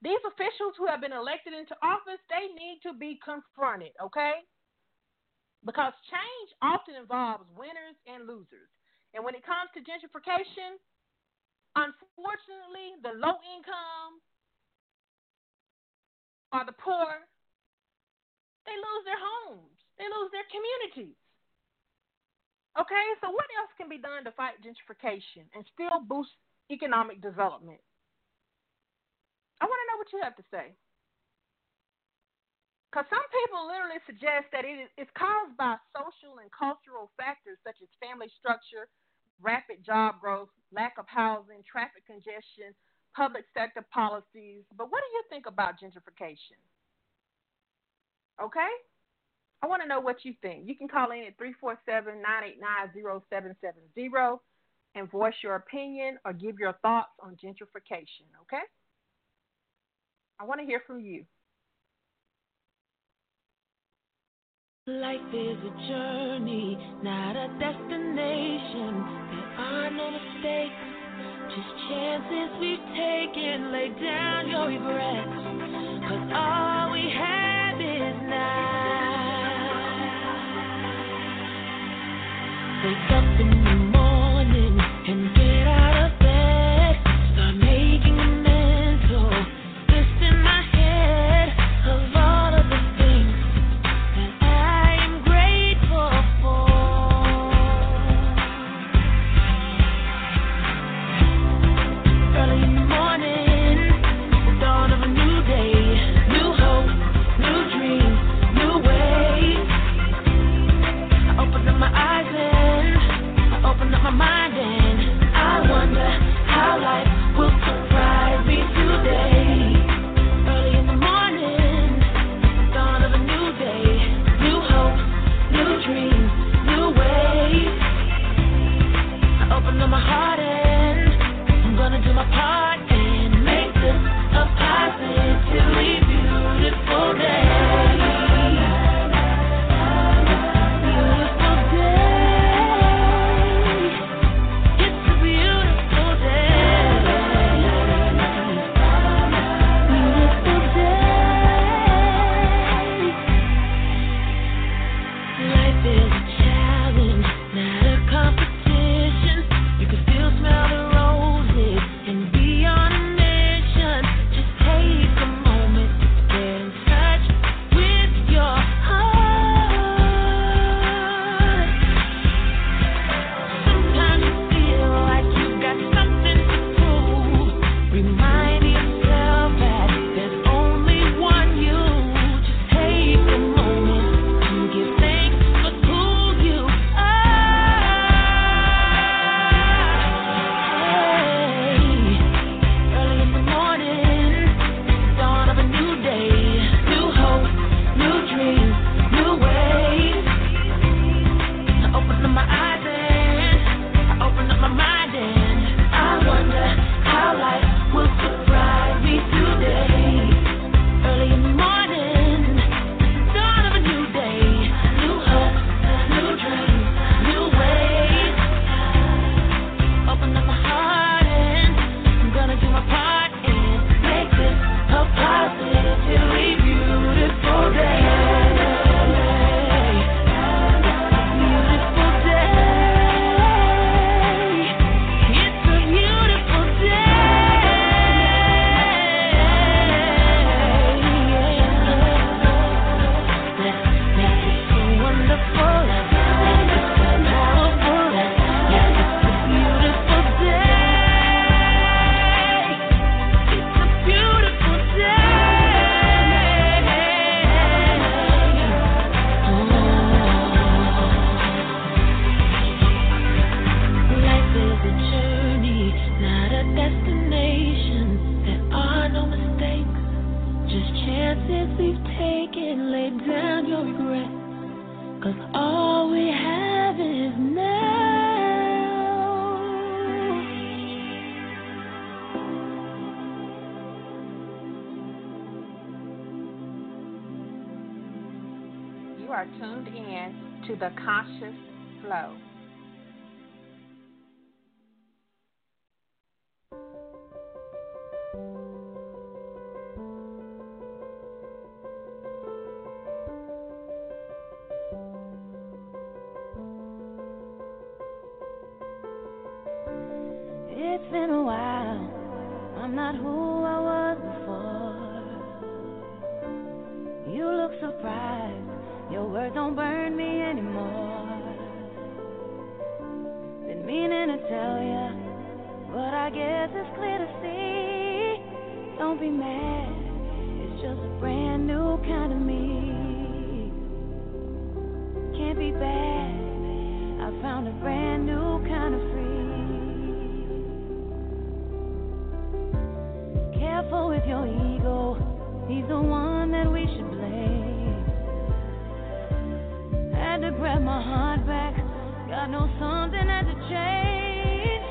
These officials who have been elected into office, they need to be confronted, okay? Because change often involves winners and losers. And when it comes to gentrification, unfortunately, the low income or the poor, they lose their homes. They lose their communities. Okay, so what else can be done to fight gentrification and still boost economic development? I want to know what you have to say. Because some people literally suggest that it is caused by social and cultural factors such as family structure, rapid job growth, lack of housing, traffic congestion, public sector policies. But what do you think about gentrification? Okay? I want to know what you think. You can call in at three four seven, nine eight nine, zero seven seven zero and voice your opinion or give your thoughts on gentrification, okay? I want to hear from you. Life is a journey, not a destination. There are no mistakes, just chances we've taken. Lay down your regrets, because all we have now. Wake up in the morning and get out of bed. Start making a mental list in my head of all of the things that I am grateful for. Early in the morning, dawn of a new day. and lay down your regrets, 'cause all we have is now. You are tuned in to the Conscious Flow. It's been a while, I'm not who I was before. You look surprised, your words don't burn me anymore. Been meaning to tell ya, but I guess it's clear to see. Don't be mad, it's just a brand new kind of me. Can't be bad, I found a brand new kind of free. Careful with your ego, he's the one that we should blame. Had to grab my heart back, God knows something had to change.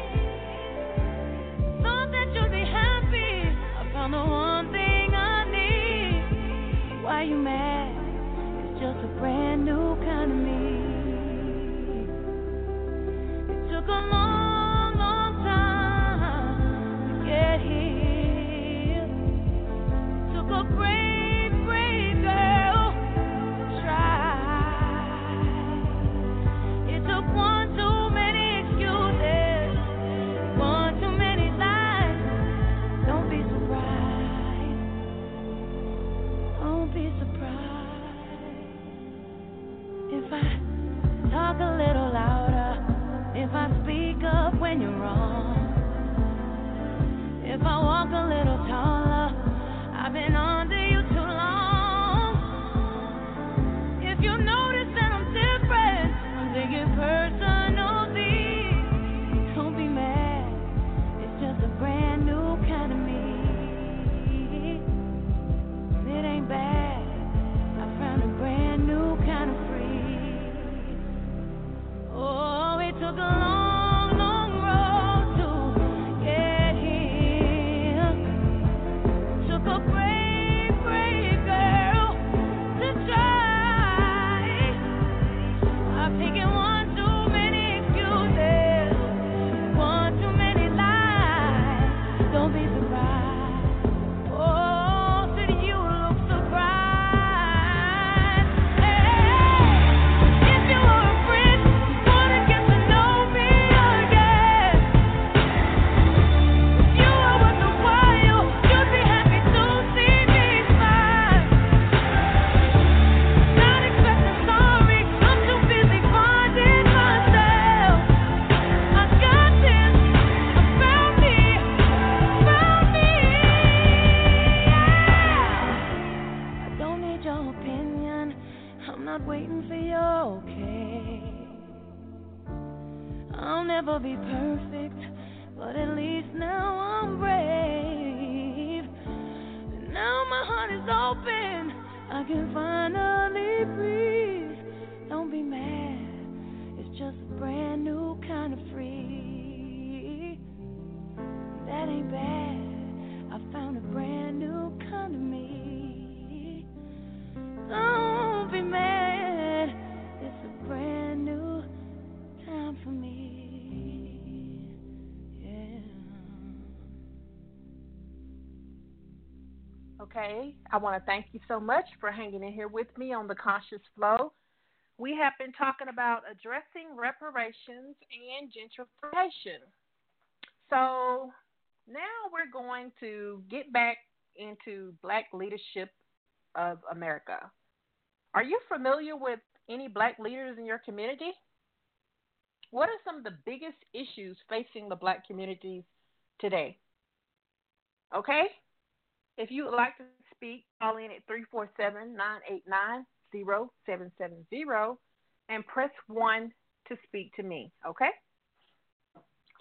Thought that you'd be happy, I found the one thing I need. Why you mad? It's just a brand new kind of me. It took a long, long time to get here. A brave, brave girl, try. It took one too many excuses, one too many lies. Don't be surprised, don't be surprised if I talk a little louder, if I speak up when you're wrong, if I walk a little taller. I've been under you too long. If you notice that I'm different, I'm taking personal things. Don't be mad, it's just a brand new kind of me. It ain't bad, I found a brand new kind of free. Oh, it took a long be perfect, but at least now I'm brave. And now my heart is open, I can finally breathe. Don't be mad, it's just a brand new kind of free. That ain't bad, I found a brand new kind of me. Don't be mad, it's a brand new time for me. Okay, I want to thank you so much for hanging in here with me on The Conscious Flow. We have been talking about addressing reparations and gentrification. So now we're going to get back into Black leadership of America. Are you familiar with any Black leaders in your community? What are some of the biggest issues facing the Black communities today? Okay. If you would like to speak, call in at three four seven, nine eight nine, zero seven seven zero and press one to speak to me, okay?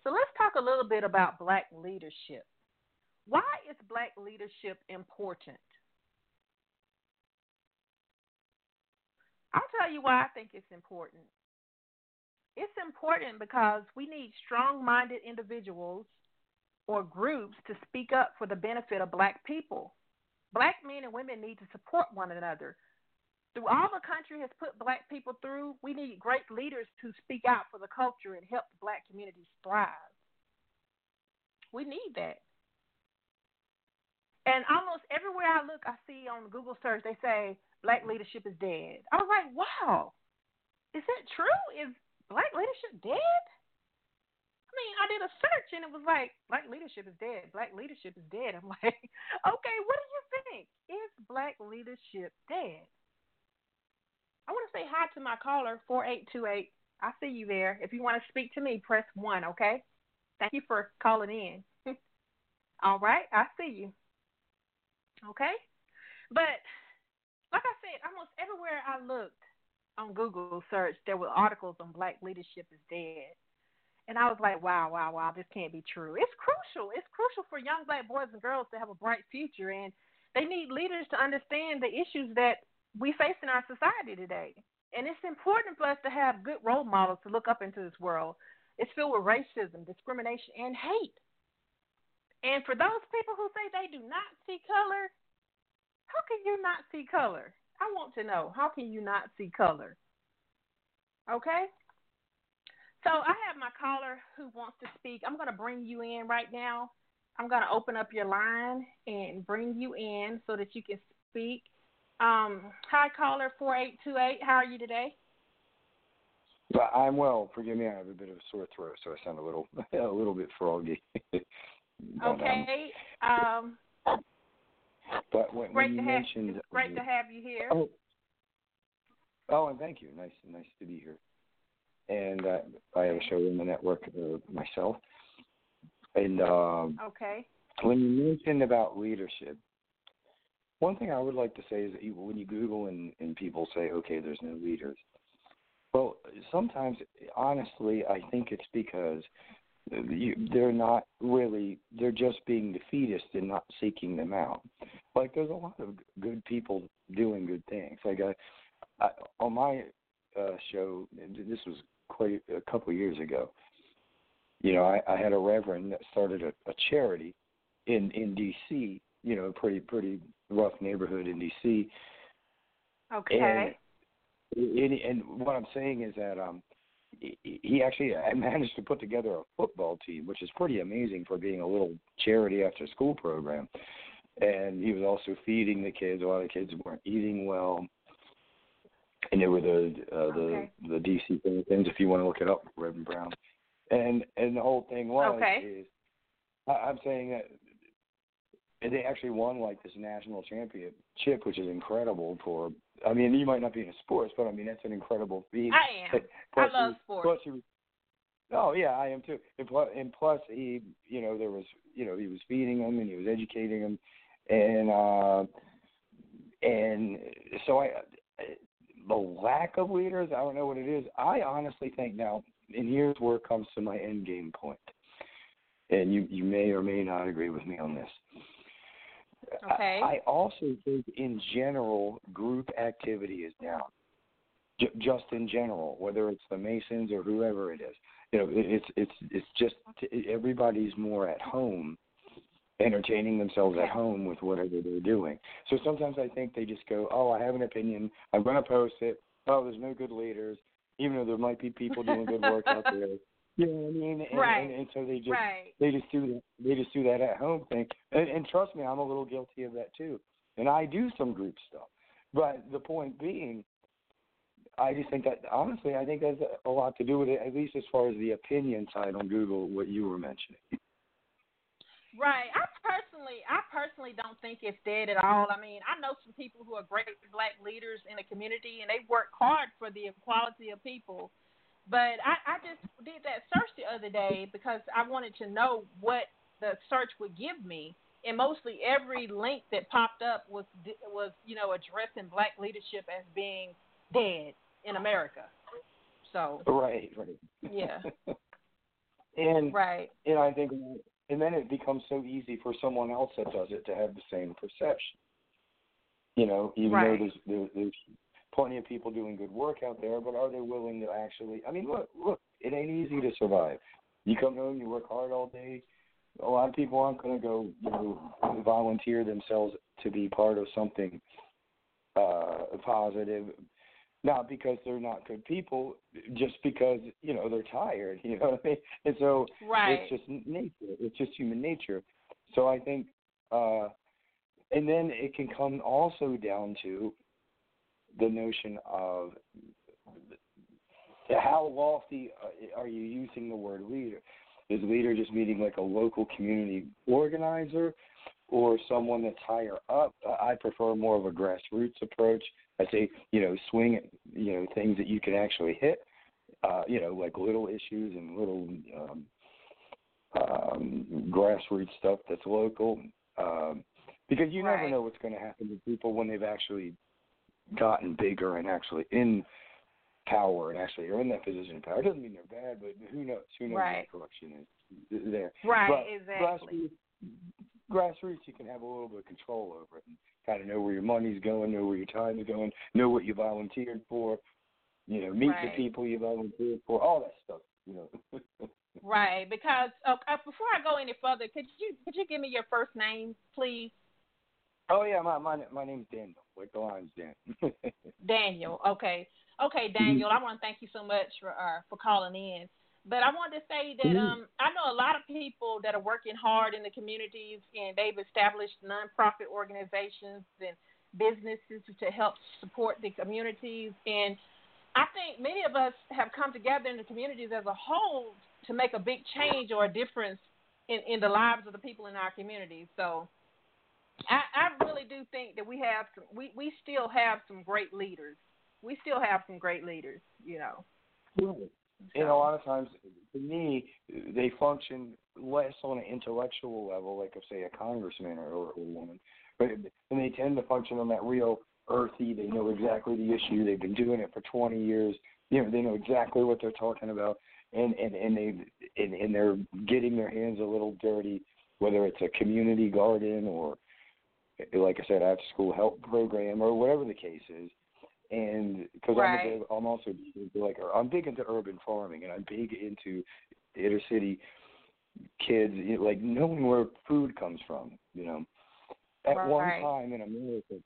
So let's talk a little bit about Black leadership. Why is Black leadership important? I'll tell you why I think it's important. It's important because we need strong-minded individuals or groups to speak up for the benefit of Black people. Black men and women need to support one another. Through all the country has put Black people through, we need great leaders who speak out for the culture and help the Black communities thrive. We need that. And almost everywhere I look, I see on Google search, they say, Black leadership is dead. I was like, wow, is that true? Is Black leadership dead? I mean, I did a search and it was like, Black leadership is dead. Black leadership is dead. I'm like, okay, what do you think? Is Black leadership dead? I want to say hi to my caller, four eight two eight. I see you there. If you want to speak to me, press one, okay? Thank you for calling in. All right, I see you. Okay? But like I said, almost everywhere I looked on Google search, there were articles on Black leadership is dead. And I was like, wow, wow, wow, this can't be true. It's crucial. It's crucial for young Black boys and girls to have a bright future, and they need leaders to understand the issues that we face in our society today. And it's important for us to have good role models to look up into this world. It's filled with racism, discrimination, and hate. And for those people who say they do not see color, how can you not see color? I want to know, how can you not see color? Okay? So I have my caller who wants to speak. I'm going to bring you in right now. I'm going to open up your line and bring you in so that you can speak. Um, hi, caller four eight two eight. How are you today? Well, I'm well. Forgive me, I have a bit of a sore throat, so I sound a little a little bit froggy. Okay. Um, but when, great when you to have, mentioned, it's great to have you here. Oh, oh, and thank you. Nice, nice to be here. And uh, I have a show in the network uh, myself. And um, okay. When you mentioned about leadership, one thing I would like to say is that you, when you Google and, and people say, okay, there's no leaders. Well, sometimes, honestly, I think it's because you, they're not really, they're just being defeatist and not seeking them out. Like, there's a lot of good people doing good things. Like, I, I, on my uh, show, this was quite a couple of years ago, you know, I, I had a reverend that started a, a charity in, in D C, you know, pretty, pretty rough neighborhood in D C. Okay. And, and, and what I'm saying is that um, he actually managed to put together a football team, which is pretty amazing for being a little charity after school program. And he was also feeding the kids. A lot of the kids weren't eating well. And they were the uh, okay. the, the D C things, if you want to look it up, red and brown. And, and the whole thing was, okay. is, I'm saying that, and they actually won, like, this national championship, which is incredible for – I mean, you might not be into sports, but, I mean, that's an incredible feat. I am. Plus, I love he, sports. Plus he, oh, yeah, I am too. And plus, and plus, he, you know, there was – you know, he was feeding them and he was educating them. And, uh, and so I – the lack of leaders, I don't know what it is. I honestly think now – and here's where it comes to my end game point. And you, you may or may not agree with me on this. Okay. I also think, in general, group activity is down. J- just in general, whether it's the Masons or whoever it is, you know, it's it's it's just everybody's more at home, entertaining themselves at home with whatever they're doing. So sometimes I think they just go, "Oh, I have an opinion. I'm going to post it. Oh, there's no good leaders, even though there might be people doing good work out there." You know what I mean? And, right. and, and so they just right. they just do they just do that at home thing. And, and trust me, I'm a little guilty of that too. And I do some group stuff. But the point being, I just think that honestly, I think that's a lot to do with it. At least as far as the opinion side on Google, what you were mentioning. Right. I personally, I personally don't think it's dead at all. I mean, I know some people who are great Black leaders in the community, and they work hard for the equality of people. But I, I just did that search the other day because I wanted to know what the search would give me. And mostly every link that popped up was, was you know, addressing Black leadership as being dead in America. So Right, right. Yeah. and, right. And I think, and then it becomes so easy for someone else that does it to have the same perception. You know, even right. though there's, there's, there's plenty of people doing good work out there, but are they willing to actually, I mean, look, look, it ain't easy to survive. You come home, you work hard all day. A lot of people aren't going to go, you know, volunteer themselves to be part of something uh, positive, not because they're not good people, just because, you know, they're tired, you know what I mean? And so right. It's just nature. It's just human nature. So I think, uh, and then it can come also down to the notion of how lofty are you using the word leader? Is leader just meaning like a local community organizer or someone that's higher up? I prefer more of a grassroots approach. I say, you know, swing at, you know, things that you can actually hit, uh, you know, like little issues and little um, um, grassroots stuff that's local. Um, because you right. never know what's going to happen to people when they've actually gotten bigger and actually in power and actually are in that position of power. It doesn't mean they're bad, but who knows? Who knows right. what corruption is there? Right, but exactly. Grassroots, grassroots, you can have a little bit of control over it and kind of know where your money's going, know where your time is going, know what you volunteered for, you know, meet right. the people you volunteered for, all that stuff, you know. Right, because uh, before I go any further, could you could you give me your first name, please? Oh, yeah, my my, my name's Daniel. Like the lines, Dan. Daniel, okay. Okay, Daniel, I want to thank you so much for uh, for calling in. But I wanted to say that um, I know a lot of people that are working hard in the communities, and they've established nonprofit organizations and businesses to help support the communities. And I think many of us have come together in the communities as a whole to make a big change or a difference in, in the lives of the people in our communities. So I, I really do think that we have some, we, we still have some great leaders. We still have some great leaders, you know. Right. So. And a lot of times, to me, they function less on an intellectual level, like, say, a congressman or, or a woman. But and they tend to function on that real earthy, they know exactly the issue. They've been doing it for twenty years. You know, they know exactly what they're talking about. And, and, and, they, and, and they're getting their hands a little dirty, whether it's a community garden or, like I said, after-school help program or whatever the case is. And because right. I'm, I'm also like I'm big into urban farming and I'm big into inner city kids, you know, like knowing where food comes from. You know, at right. one time in America,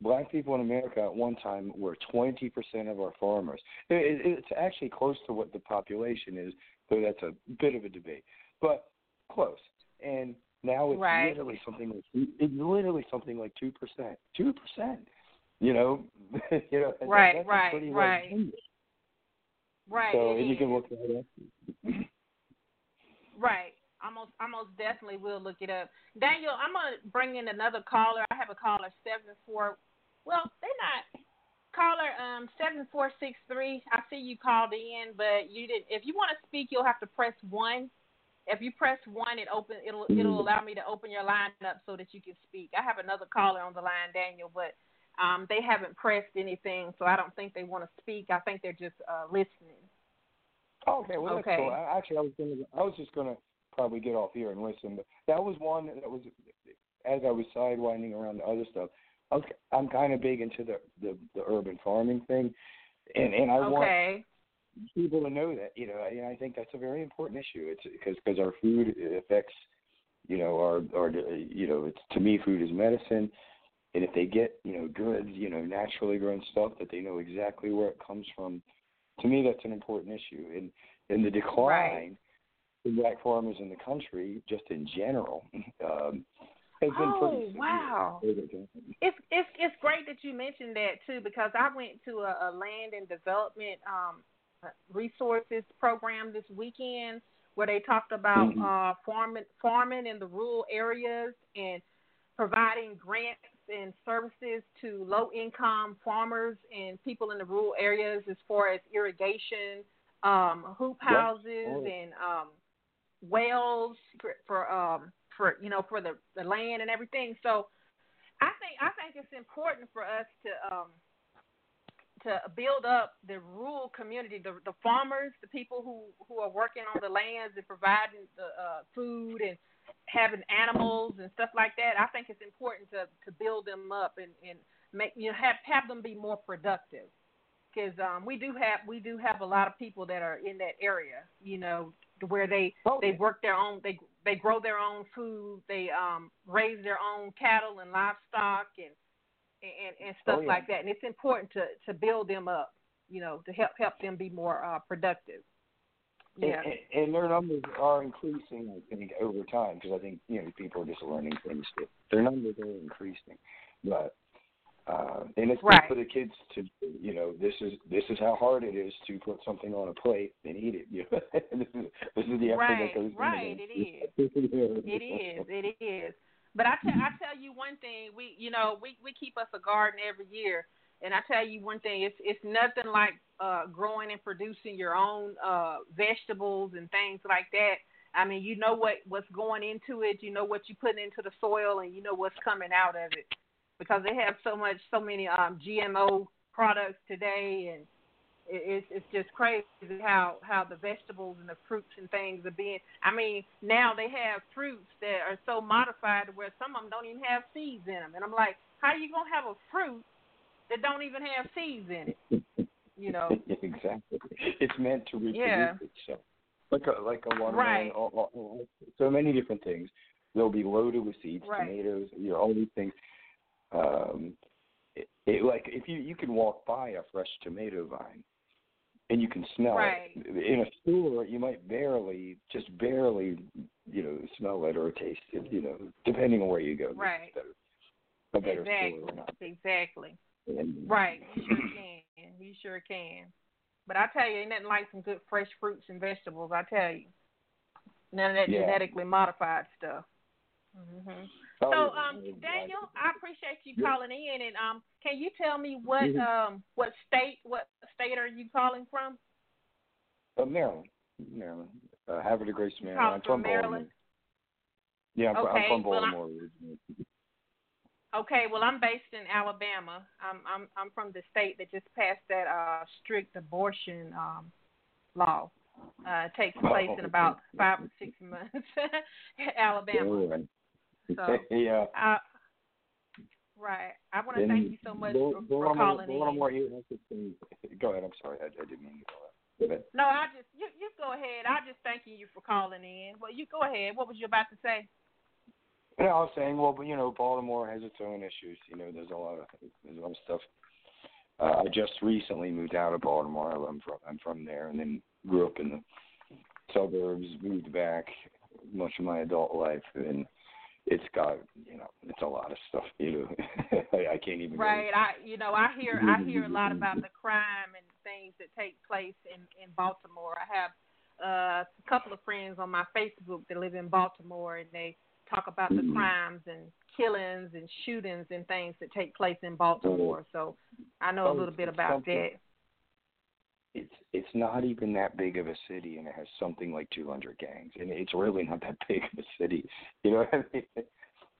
Black people in America at one time were twenty percent of our farmers. It, it, it's actually close to what the population is, though that's a bit of a debate, but close. And now it's right. literally something like it's literally something like two percent, two percent. You know, you know, right, that, right, pretty right, right. So and you can look that up. Right, almost, almost definitely will look it up. Daniel, I'm gonna bring in another caller. I have a caller seven four. Well, they're not caller um seven four six three. I see you called in, but you didn't. If you want to speak, you'll have to press one. If you press one, it open it'll it'll allow me to open your line up so that you can speak. I have another caller on the line, Daniel, but. Um, they haven't pressed anything, so I don't think they want to speak. I think they're just uh, listening. Okay, well, that's okay. Cool. I, actually, I was gonna, I was just going to probably get off here and listen, but that was one that was, as I was sidewinding around the other stuff, I was, I'm kind of big into the, the, the urban farming thing, and, and I okay. want people to know that, you know, and I think that's a very important issue. It's because our food affects, you know, our, our you know, it's, to me, food is medicine. And if they get, you know, goods, you know, naturally grown stuff that they know exactly where it comes from, to me that's an important issue. And and the decline right. in black farmers in the country, just in general, um, has been oh, pretty. Oh wow! It's it's it's great that you mentioned that too, because I went to a, a land and development um, resources program this weekend where they talked about mm-hmm. uh, farming farming in the rural areas and providing grants and services to low-income farmers and people in the rural areas as far as irrigation, um, hoop houses, oh. and um, wells for, for, um, for you know, for the, the land and everything. So I think I think it's important for us to um, to build up the rural community, the, the farmers, the people who, who are working on the lands and providing the uh, food and having animals and stuff like that. I think it's important to, to build them up and, and make you know, have have them be more productive, because um, we do have we do have a lot of people that are in that area, you know, where they they work their own they they grow their own food, they um, raise their own cattle and livestock and and, and stuff oh, yeah. like that, and it's important to, to build them up, you know, to help help them be more uh, productive. Yeah, and, and, and their numbers are increasing, I think, over time, because I think, you know, people are just learning things. That their numbers are increasing, but uh, and it's right. good for the kids to, you know, this is this is how hard it is to put something on a plate and eat it. You know, this is this is the effort right, that goes right. into it. Right, it is. It is. It is. But I tell I tell you one thing, we you know we, we keep us a garden every year, and I tell you one thing, it's it's nothing like uh, growing and producing your own uh, vegetables and things like that. I mean, you know what, what's going into it, you know what you're putting into the soil, and you know what's coming out of it, because they have so much so many um, G M O products today, and It's it's just crazy how, how the vegetables and the fruits and things are being. I mean, now they have fruits that are so modified where some of them don't even have seeds in them. And I'm like, how are you going to have a fruit that don't even have seeds in it? You know. Exactly. It's meant to reproduce yeah. itself. Like a, like a watermelon. Right. All, all, all, so many different things. They'll be loaded with seeds, right. tomatoes, you know, all these things. Um, it, it, like if you, you can walk by a fresh tomato vine, and you can smell right. it. In a store, you might barely, just barely, you know, smell it or taste it, you know, depending on where you go. Right. Better, a better exactly. store or not. Exactly. And, right. You sure can. You sure can. But I tell you, ain't nothing like some good fresh fruits and vegetables, I tell you. None of that yeah. genetically modified stuff. Mm-hmm. So, um, Daniel, I appreciate you calling in, and um, can you tell me what um, what state what state are you calling from? Uh, Maryland, Maryland, uh, Havre de Grace, Maryland. I'm from Maryland. Baltimore. Yeah, I'm, okay. I'm from Baltimore. Well, I'm, okay, well, I'm based in Alabama. I'm I'm I'm from the state that just passed that uh, strict abortion um, law. Uh, it takes place oh. in about five or six months. Alabama. Yeah. So, yeah. I, right. I want to and thank you so much for, for calling more, in. Go ahead. I'm sorry. I, I didn't mean to go ahead. No, I just, you, you go ahead. I just thanking you for calling in. Well, you go ahead. What was you about to say? Yeah, I was saying, well, but, you know, Baltimore has its own issues. You know, there's a lot of, there's a lot of stuff. Uh, I just recently moved out of Baltimore. I'm from, I'm from there, and then grew up in the suburbs, moved back much of my adult life, and it's got, you know, it's a lot of stuff, you know. I, I can't even. Right, I, you know, I hear, I hear a lot about the crime and things that take place in, in Baltimore. I have uh, a couple of friends on my Facebook that live in Baltimore, and they talk about the crimes and killings and shootings and things that take place in Baltimore. So I know a little bit about that. It's it's not even that big of a city, and it has something like two hundred gangs, and it's really not that big of a city. You know what I mean?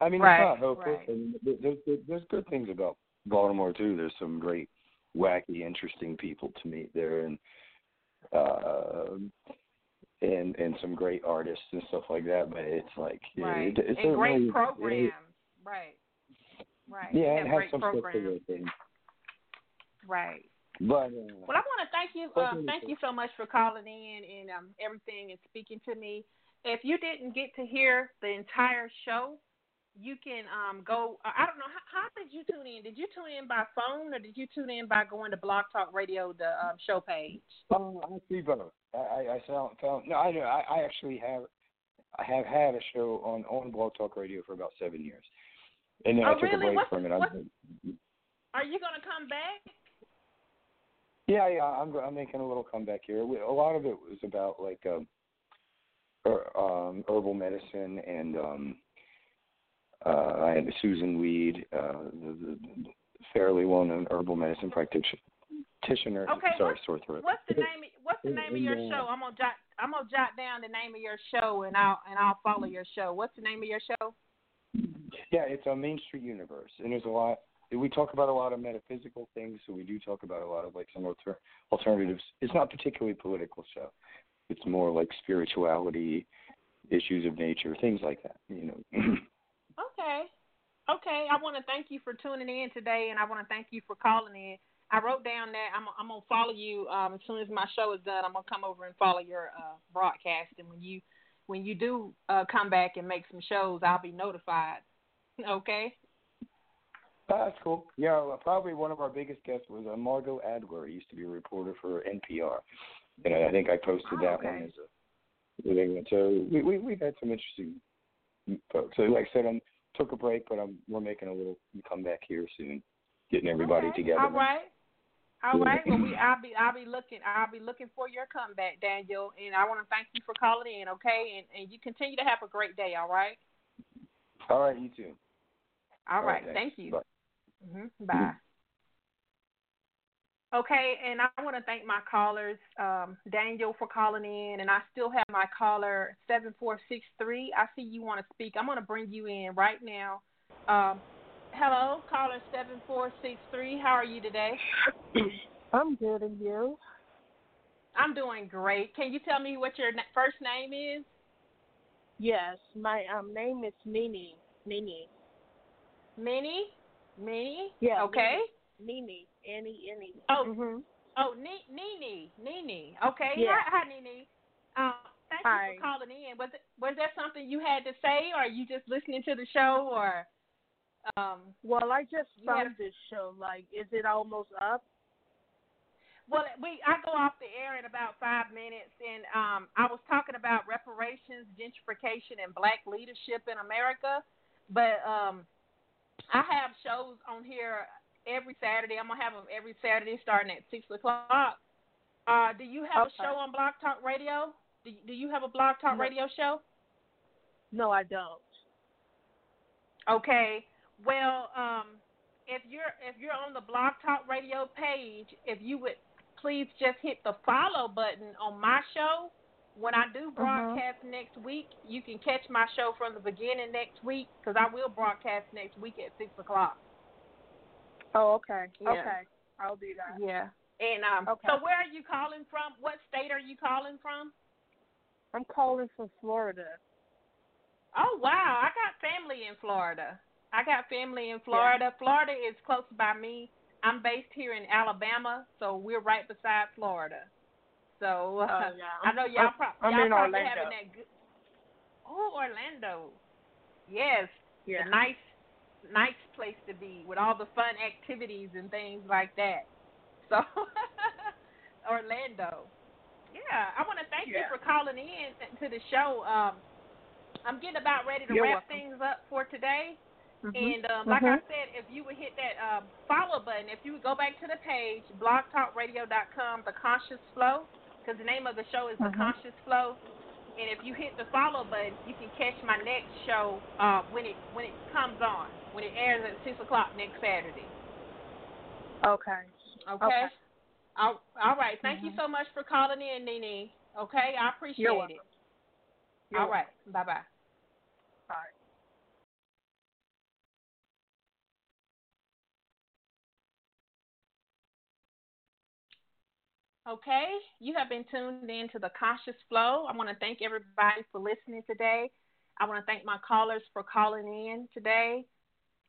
I mean, right, it's not hopeless. Right. And there's, there's good things about Baltimore, too. There's some great, wacky, interesting people to meet there, and uh, and and some great artists and stuff like that, but it's like... Right, know, it, it's and great really, programs. It, right, right. Yeah, and have some programs. Stuff right. But, uh, well, I want to thank you uh, thank you so much for calling in and um, everything and speaking to me. If you didn't get to hear the entire show, you can um, go, uh, I don't know, how, how did you tune in? Did you tune in by phone, or did you tune in by going to Blog Talk Radio, the um, show page? Oh, I see both. I, I found, found, no, I, I actually have, I have had a show on, on Blog Talk Radio for about seven years. And then oh, I took really? a break what's, from it. What's, are you going to come back? Yeah, yeah, I'm, I'm making a little comeback here. We, a lot of it was about like um, er, um, herbal medicine, and um, uh, I had Susan Weed, uh, the, the fairly well-known herbal medicine practitioner. Okay, sorry, what's, sore throat. What's the name? Of, what's the name of your show? I'm gonna jot. I'm gonna jot down the name of your show, and I'll and I'll follow your show. What's the name of your show? Yeah, it's on Main Street Universe, and there's a lot. We talk about a lot of metaphysical things, so we do talk about a lot of like some alter- alternatives. It's not particularly political stuff. It's more like spirituality, issues of nature, things like that, you know. Okay. Okay, I want to thank you for tuning in today, and I want to thank you for calling in. I wrote down that I'm, I'm going to follow you um, as soon as my show is done. I'm going to come over and follow your uh, broadcast, and when you when you do uh, come back and make some shows, I'll be notified. Okay? That's cool. Yeah, well, probably one of our biggest guests was uh, Margot Adler. Used to be a reporter for N P R, and I think I posted oh, that okay. one as a. So we we we've had some interesting folks. So like I said, I took a break, but I'm we're making a little comeback here soon. Getting everybody okay. together. All right, all yeah. right. Well, we, I'll be, I'll be looking, I'll be looking for your comeback, Daniel. And I want to thank you for calling in. Okay, and and you continue to have a great day. All right. All right, you too. All, all right, right thank you. Bye. Mm-hmm. Bye. Mm-hmm. Okay, and I want to thank my callers, um, Daniel for calling in, and I still have my caller seven four six three. I see you want to speak. I'm going to bring you in right now. Um, Hello, caller seven four six three. How are you today? I'm good, and you? I'm doing great. Can you tell me what your first name is? Yes, my um, name is Nene. Nene. Nene? Nene? Yeah. Okay. Nene. Nene. Nene. Oh, mm-hmm. oh, Nene. Nene. Okay. Yeah. Hi, hi, Nene. Um, thank hi. you for calling in. Was it, was that something you had to say, or are you just listening to the show, or? Um, well, I just found this show. Like, is it almost up? Well, we I go off the air in about five minutes, and um, I was talking about reparations, gentrification, and black leadership in America. But um, I have shows on here every Saturday. I'm going to have them every Saturday starting at six o'clock. Uh, do you have okay. a show on Blog Talk Radio? Do, do you have a Blog Talk no. Radio show? No, I don't. Okay. Well, um, if you're if you're on the Blog Talk Radio page, if you would please just hit the follow button on my show. When I do broadcast uh-huh. next week, you can catch my show from the beginning next week because I will broadcast next week at six o'clock. Oh, okay. Yeah. Okay. I'll do that. Yeah. And um, okay. so where are you calling from? What state are you calling from? I'm calling from Florida. Oh, wow. I got family in Florida. I got family in Florida. Yeah. Florida is close by me. I'm based here in Alabama, so we're right beside Florida. So uh, oh, yeah. I know y'all, pro- I'm y'all in probably Orlando. Having that good. Oh, Orlando. Yes. Yeah. A nice, nice place to be with all the fun activities and things like that. So Orlando. Yeah. I want to thank yeah. you for calling in to the show. Um, I'm getting about ready to You're wrap welcome. things up for today. Mm-hmm. And um, like mm-hmm. I said, if you would hit that um, follow button, if you would go back to the page, blog talk radio dot com, The Conscious Flow, because the name of the show is mm-hmm. The Conscious Flow. And if you hit the follow button, you can catch my next show uh, when it when it comes on, when it airs at six o'clock next Saturday. Okay. Okay? okay. All, all right. Thank mm-hmm. you so much for calling in, Nene. Okay? I appreciate You're welcome. it. You're all welcome. right. Bye-bye. All right. Okay, you have been tuned in to The Conscious Flow. I want to thank everybody for listening today. I want to thank my callers for calling in today.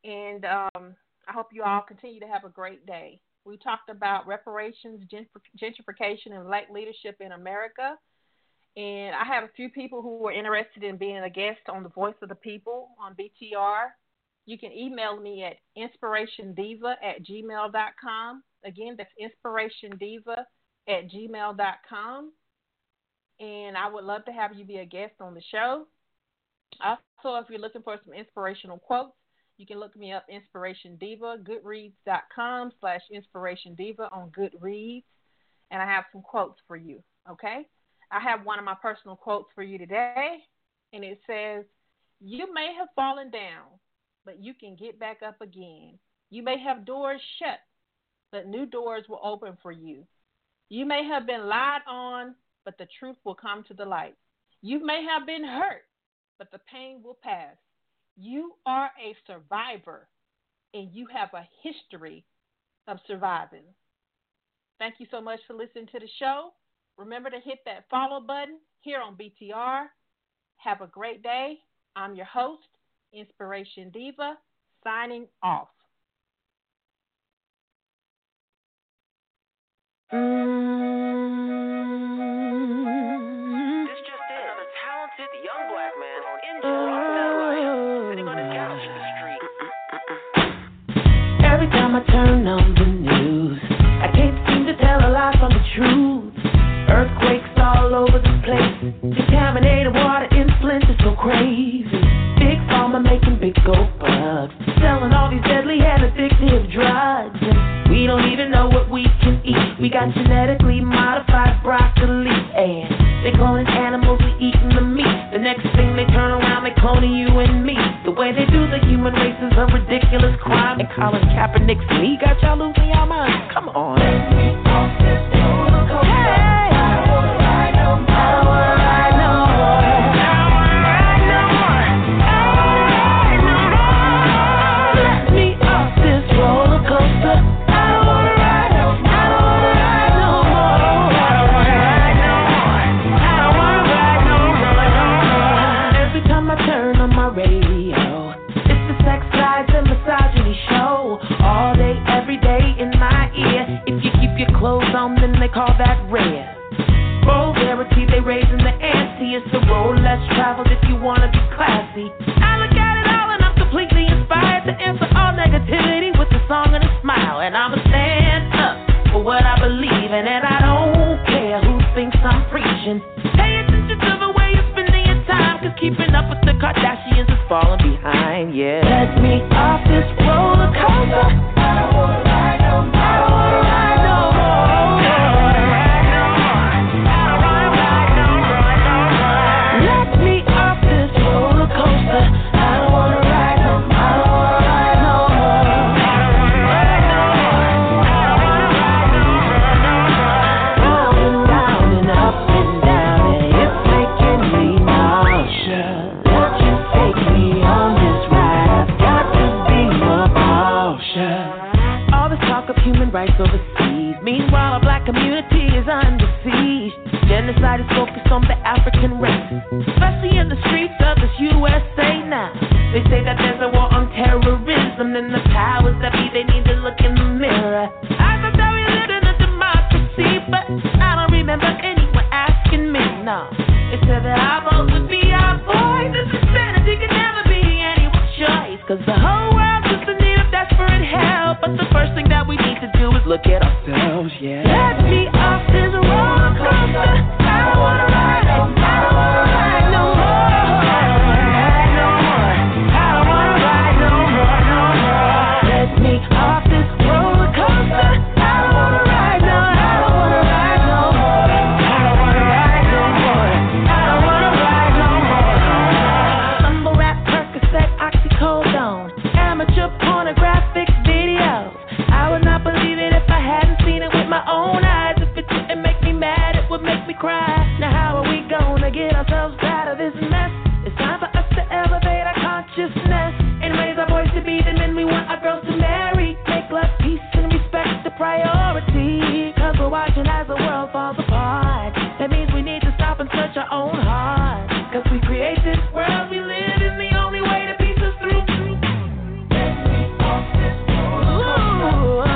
And um, I hope you all continue to have a great day. We talked about reparations, gentrification, and black leadership in America. And I have a few people who are interested in being a guest on The Voice of the People on B T R. You can email me at inspiration diva at gmail dot com. Again, that's inspiration diva at gmail dot com, and I would love to have you be a guest on the show. Also, if you're looking for some inspirational quotes, you can look me up, Inspiration Diva, goodreads dot com slash Inspiration Diva on Goodreads, and I have some quotes for you, okay? I have one of my personal quotes for you today, and it says, "You may have fallen down, but you can get back up again. You may have doors shut, but new doors will open for you. You may have been lied on, but the truth will come to the light. You may have been hurt, but the pain will pass. You are a survivor, and you have a history of surviving." Thank you so much for listening to the show. Remember to hit that follow button here on B T R. Have a great day. I'm your host, Inspiration Diva, signing off. Mm-hmm. This just in, a talented young black man in Toronto, mm-hmm. sitting on his couch in the street. Every time I turn on the news, I can't seem to tell a lie from the truth. Earthquakes all over the place, contaminated water influence is so crazy. Big pharma making big gold bucks, selling all these deadly and addictive drugs. We don't even know what we can eat. We got genetically modified broccoli, and they cloning animals, we eating the meat. The next thing they turn around, they cloning you and me. The way they do the human race is a ridiculous crime. And Colin Kaepernick's knee got y'all losing your mind. Come on. Hey! Clothes on, then they call that rare. Polarity, they raising the ante. It's the road less traveled if you want to be classy. I look at it all and I'm completely inspired to answer all negativity with a song and a smile. And I'ma stand up for what I believe in, and I don't care who thinks I'm preaching. Pay attention to the way you're spending your time, cause keeping up with the Kardashians is falling behind, yeah. Let me off this roller coaster. I don't wanna ride no more. I don't wanna ride. Rights overseas. Meanwhile, our black community is under siege. Genocide is focused on the African race, especially in the streets of this U S A now. They say that there's a war on terrorism, and the powers that be, they need to look in the mirror. I thought that we lived in a democracy, but I don't remember anyone asking me, no. They said that our votes would be our voice. This insanity could never be anyone's choice, cause the whole world is in need of desperate help. But the first thing that we need to do, look at ourselves, yeah. Let me off this roller coaster. I don't wanna ride it. I don't wanna ride no more. I don't wanna ride no more. I don't wanna ride no more, no more. Let me off this roller coaster. I don't wanna ride no. I don't wanna ride no more. I don't wanna ride no more. I don't wanna ride no more. Mumble rap, Percocet, oxycodone, amateur pornographic videos. I would not believe it. My own eyes, if it didn't make me mad, it would make me cry. Now how are we gonna get ourselves out of this mess? It's time for us to elevate our consciousness and raise our boys to be the men we want our girls to marry. Make love, peace, and respect the priority, cause we're watching as the world falls apart. That means we need to stop and search our own heart, cause we create this world we live in, the only way to peace is through. Ooh.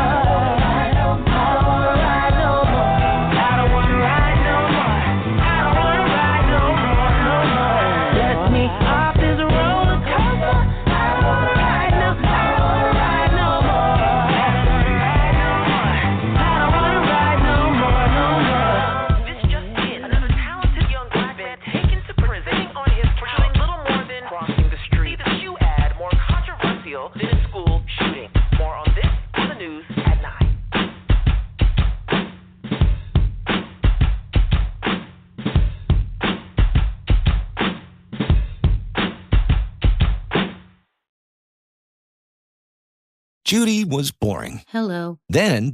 Judy was boring. Hello. Then